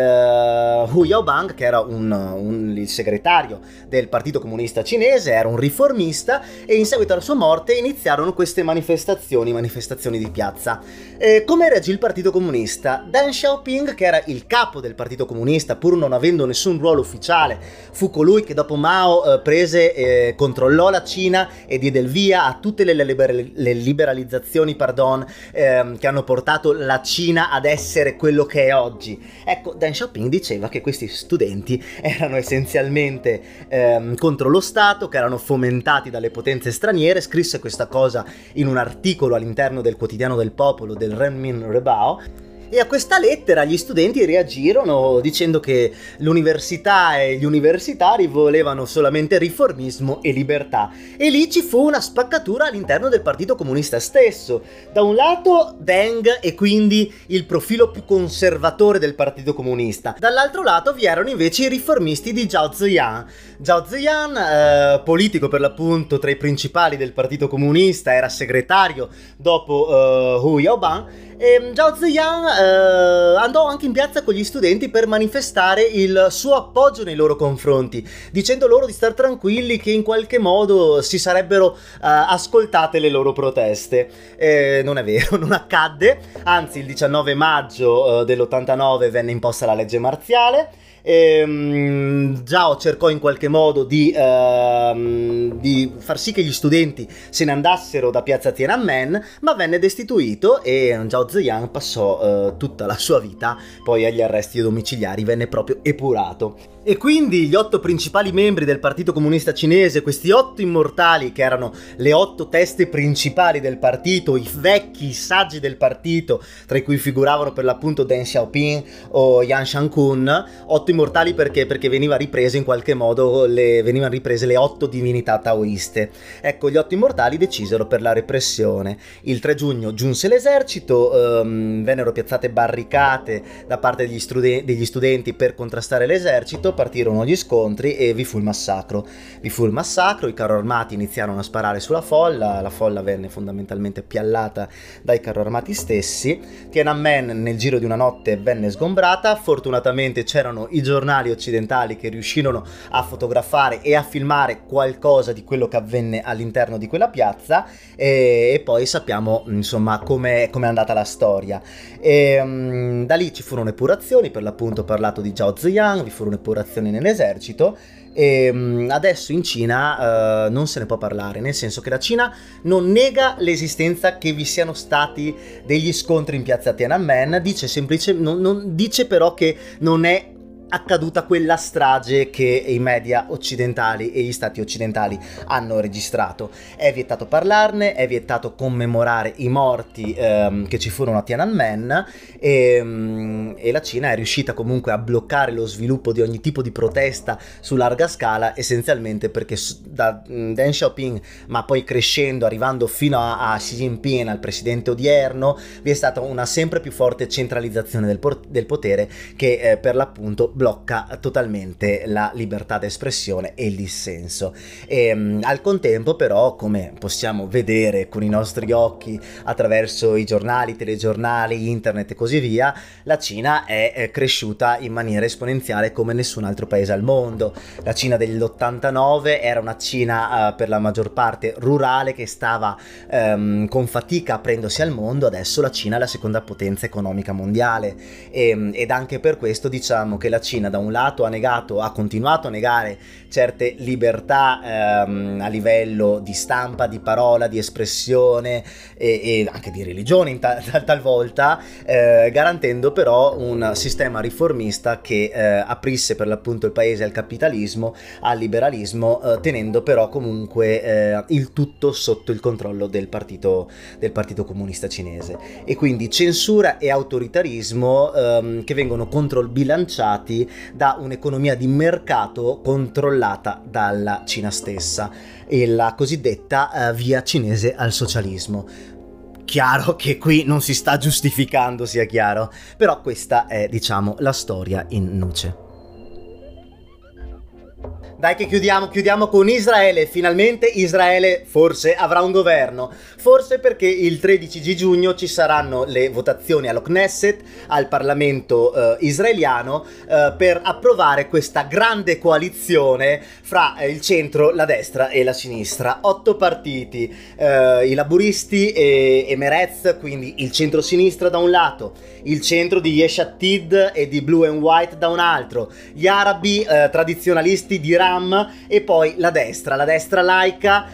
Hu Yaobang, che era un, un, il segretario del Partito Comunista Cinese, era un riformista, e in seguito alla sua morte iniziarono queste manifestazioni, manifestazioni di piazza. E come reagì il Partito Comunista? Deng Xiaoping, che era il capo del Partito Comunista, pur non avendo nessun ruolo ufficiale, fu colui che dopo Mao eh, prese, eh, controllò la Cina e diede il via a tutte le, liber- le liberalizzazioni pardon, ehm, che hanno portato la Cina ad essere quello che è oggi. Ecco, Deng Xiaoping diceva che questi studenti erano essenzialmente ehm, contro lo Stato, che erano fomentati dalle potenze straniere. Scrisse questa cosa in un articolo all'interno del quotidiano del popolo, del Renmin Rebao. E a questa lettera gli studenti reagirono dicendo che l'università e gli universitari volevano solamente riformismo e libertà. E lì ci fu una spaccatura all'interno del Partito Comunista stesso. Da un lato Deng, e quindi il profilo più conservatore del Partito Comunista. Dall'altro lato vi erano invece i riformisti di Zhao Ziyan. Zhao Ziyan, eh, politico per l'appunto tra i principali del Partito Comunista, era segretario dopo eh, Hu Yaobang. E Zhao Ziyan eh, andò anche in piazza con gli studenti per manifestare il suo appoggio nei loro confronti, dicendo loro di star tranquilli che in qualche modo si sarebbero eh, ascoltate le loro proteste. Eh, non è vero, non accadde, anzi il diciannove maggio eh, dell'ottantanove venne imposta la legge marziale. ehm, Zhao cercò in qualche modo di, ehm, di far sì che gli studenti se ne andassero da piazza Tiananmen, ma venne destituito e Zhao Ziyang passò eh, tutta la sua vita poi agli arresti domiciliari, venne proprio epurato. E quindi gli otto principali membri del Partito Comunista Cinese, questi otto immortali che erano le otto teste principali del partito, i vecchi saggi del partito, tra i cui figuravano per l'appunto Deng Xiaoping o Yan Shan-kun, otto immortali perché? Perché veniva riprese in qualche modo, le, venivano riprese le otto divinità taoiste. Ecco, gli otto immortali decisero per la repressione. Il tre giugno giunse l'esercito, ehm, vennero piazzate barricate da parte degli, studen- degli studenti per contrastare l'esercito, partirono gli scontri e vi fu il massacro. Vi fu il massacro, i carro armati iniziarono a sparare sulla folla, la folla venne fondamentalmente piallata dai carro armati stessi. Tiananmen nel giro di una notte venne sgombrata, fortunatamente c'erano i giornali occidentali che riuscirono a fotografare e a filmare qualcosa di quello che avvenne all'interno di quella piazza e, e poi sappiamo insomma com'è, com'è andata la storia. E, um, da lì ci furono epurazioni, per l'appunto ho parlato di Zhao Ziyang, vi furono epurazioni nell'esercito e adesso in Cina uh, non se ne può parlare, nel senso che la Cina non nega l'esistenza che vi siano stati degli scontri in piazza Tiananmen, dice semplicemente non, non, dice però che non è accaduta quella strage che i media occidentali e gli stati occidentali hanno registrato. È vietato parlarne, è vietato commemorare i morti ehm, che ci furono a Tiananmen e, e la Cina è riuscita comunque a bloccare lo sviluppo di ogni tipo di protesta su larga scala, essenzialmente perché da Deng Xiaoping, ma poi crescendo, arrivando fino a, a Xi Jinping, al presidente odierno, vi è stata una sempre più forte centralizzazione del, del potere che eh, per l'appunto blocca totalmente la libertà d'espressione e il dissenso. E, al contempo però, come possiamo vedere con i nostri occhi attraverso i giornali, telegiornali, internet e così via, la Cina è cresciuta in maniera esponenziale come nessun altro paese al mondo. La Cina dell'ottantanove era una Cina eh, per la maggior parte rurale che stava ehm, con fatica aprendosi al mondo, adesso la Cina è la seconda potenza economica mondiale e, ed anche per questo diciamo che la Cina da un lato ha negato, ha continuato a negare certe libertà ehm, a livello di stampa, di parola, di espressione e, e anche di religione in tal, tal, talvolta, eh, garantendo però un sistema riformista che eh, aprisse per l'appunto il paese al capitalismo, al liberalismo, eh, tenendo però comunque eh, il tutto sotto il controllo del partito, del partito comunista cinese. E quindi censura e autoritarismo ehm, che vengono controbilanciati da un'economia di mercato controllata dalla Cina stessa e la cosiddetta uh, via cinese al socialismo. Chiaro che qui non si sta giustificando, sia chiaro, però questa è diciamo la storia in nuce. Dai che chiudiamo, chiudiamo con Israele. Finalmente Israele forse avrà un governo, forse perché il tredici di giugno ci saranno le votazioni allo Knesset, al Parlamento eh, israeliano, eh, per approvare questa grande coalizione fra eh, il centro, la destra e la sinistra. Otto partiti, eh, i laburisti e, e Merez, quindi il centro-sinistra da un lato, il centro di Yesh Atid e di Blue and White da un altro, gli arabi eh, tradizionalisti di e poi la destra, la destra laica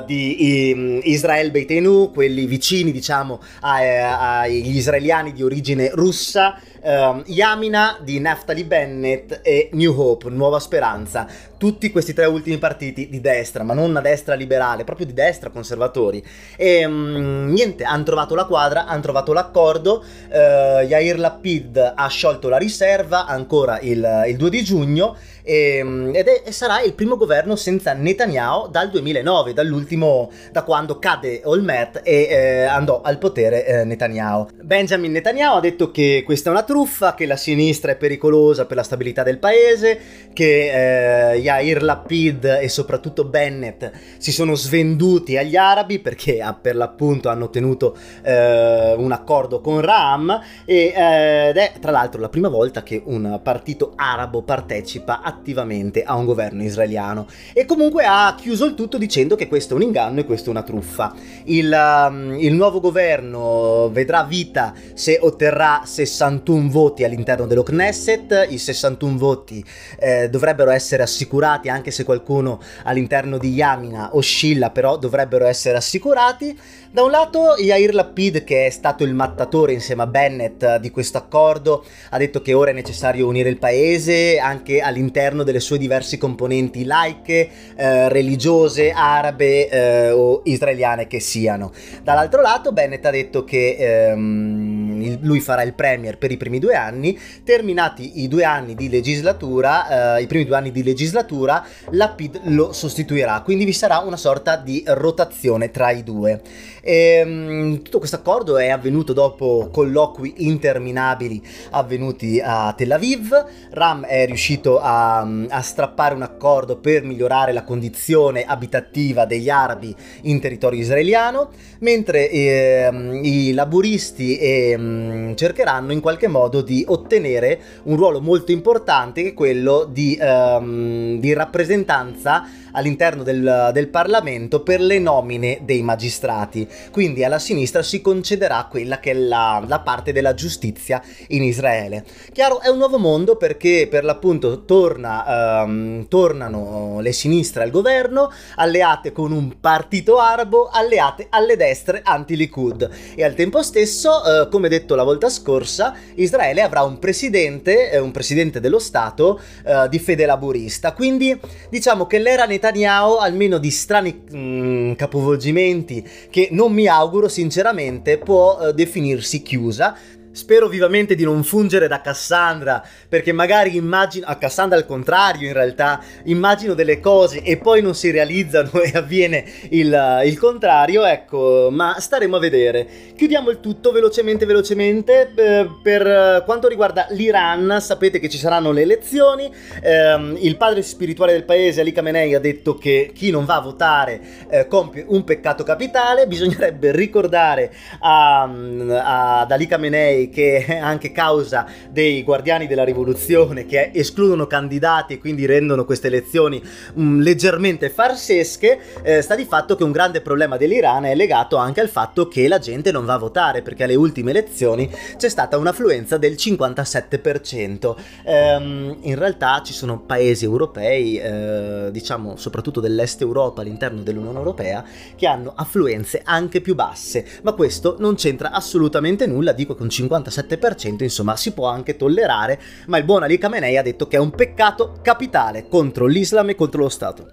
uh, di um, Israel Beitenu, quelli vicini diciamo agli israeliani di origine russa, um, Yamina di Naftali Bennett e New Hope, Nuova Speranza. Tutti questi tre ultimi partiti di destra, ma non una destra liberale, proprio di destra, conservatori. E um, niente, hanno trovato la quadra, hanno trovato l'accordo, uh, Yair Lapid ha sciolto la riserva ancora il, il due di giugno e, um, ed è, e sarà il primo governo senza Netanyahu dal duemilanove, dall'ultimo, da quando cade Olmert e eh, andò al potere eh, Netanyahu. Benjamin Netanyahu ha detto che questa è una truffa, che la sinistra è pericolosa per la stabilità del paese, che eh, Yair Lapid e soprattutto Bennett si sono svenduti agli arabi perché ah, per l'appunto hanno ottenuto eh, un accordo con Ram e, eh, ed è tra l'altro la prima volta che un partito arabo partecipa attivamente a un governo israeliano. E comunque ha chiuso il tutto dicendo che questo è un inganno e questo è una truffa. Il, um, il nuovo governo vedrà vita se otterrà sessantuno sessantuno voti all'interno dello Knesset, i sessantuno voti eh, dovrebbero essere assicurati, anche se qualcuno all'interno di Yamina oscilla, però dovrebbero essere assicurati. Da un lato Yair Lapid, che è stato il mattatore insieme a Bennett di questo accordo, ha detto che ora è necessario unire il paese anche all'interno delle sue diverse componenti laiche, eh, religiose, arabe eh, o israeliane che siano. Dall'altro lato Bennett ha detto che ehm, lui farà il premier per i primi due anni, terminati i due anni di legislatura, eh, i primi due anni di legislatura Lapid lo sostituirà, quindi vi sarà una sorta di rotazione tra i due. E, tutto questo accordo è avvenuto dopo colloqui interminabili avvenuti a Tel Aviv. Ram è riuscito a, a strappare un accordo per migliorare la condizione abitativa degli arabi in territorio israeliano, mentre eh, i laburisti eh, cercheranno in qualche modo di ottenere un ruolo molto importante, che è quello di, ehm, di rappresentanza all'interno del, del Parlamento per le nomine dei magistrati. Quindi alla sinistra si concederà quella che è la, la parte della giustizia in Israele. Chiaro, è un nuovo mondo, perché per l'appunto torna, ehm, tornano le sinistre al governo, alleate con un partito arabo, alleate alle destre anti-Likud, e al tempo stesso, eh, come detto la volta scorsa, Israele avrà un presidente, eh, un presidente dello Stato eh, di fede laburista. Quindi diciamo che l'era Netanyahu, almeno di strani mh, capovolgimenti che non mi auguro sinceramente, può eh, definirsi chiusa. Spero vivamente di non fungere da Cassandra, perché magari immagino, a Cassandra al contrario in realtà, immagino delle cose e poi non si realizzano e avviene il, il contrario, ecco, ma staremo a vedere. Chiudiamo il tutto velocemente velocemente, eh, per quanto riguarda l'Iran sapete che ci saranno le elezioni, eh, il padre spirituale del paese Ali Khamenei ha detto che chi non va a votare eh, compie un peccato capitale. Bisognerebbe ricordare a, a, ad Ali Khamenei che è anche causa dei guardiani della rivoluzione, che escludono candidati e quindi rendono queste elezioni mh, leggermente farsesche, eh, sta di fatto che un grande problema dell'Iran è legato anche al fatto che la gente non va a votare, perché alle ultime elezioni c'è stata un'affluenza del cinquantasette per cento. Ehm, in realtà ci sono paesi europei, eh, diciamo soprattutto dell'est Europa all'interno dell'Unione Europea, che hanno affluenze anche più basse, ma questo non c'entra assolutamente nulla. Dico che un cinquantasette per cento insomma si può anche tollerare, ma il buon Ali Khamenei ha detto che è un peccato capitale contro l'Islam e contro lo Stato.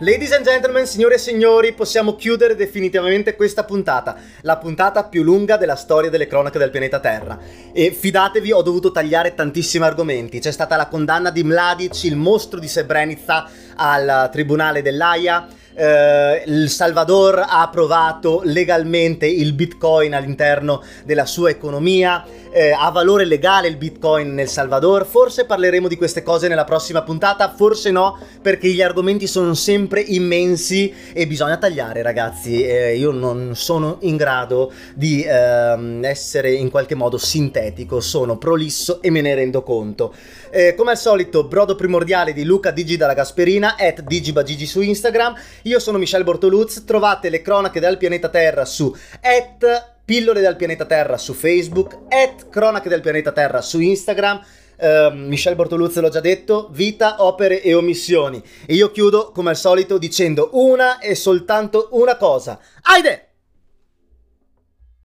Ladies and gentlemen, signore e signori, possiamo chiudere definitivamente questa puntata, la puntata più lunga della storia delle cronache del pianeta Terra, e fidatevi, ho dovuto tagliare tantissimi argomenti. C'è stata la condanna di Mladic, il mostro di Srebrenica, al tribunale dell'Aia. Uh, il Salvador ha approvato legalmente il Bitcoin all'interno della sua economia, eh, ha valore legale il Bitcoin nel Salvador. Forse parleremo di queste cose nella prossima puntata, forse no, perché gli argomenti sono sempre immensi e bisogna tagliare, ragazzi. Eh, io non sono in grado di ehm, essere in qualche modo sintetico, sono prolisso e me ne rendo conto. Eh, come al solito, brodo primordiale di Luca Digi dalla Gasperina, at Digibagigi su Instagram. Io sono Michel Bortoluz, trovate le cronache dal pianeta Terra su at Pillole dal pianeta Terra su Facebook, at Cronache del pianeta Terra su Instagram. Uh, Michel Bortoluz, l'ho già detto, vita, opere e omissioni. E io chiudo come al solito dicendo una e soltanto una cosa: Aide!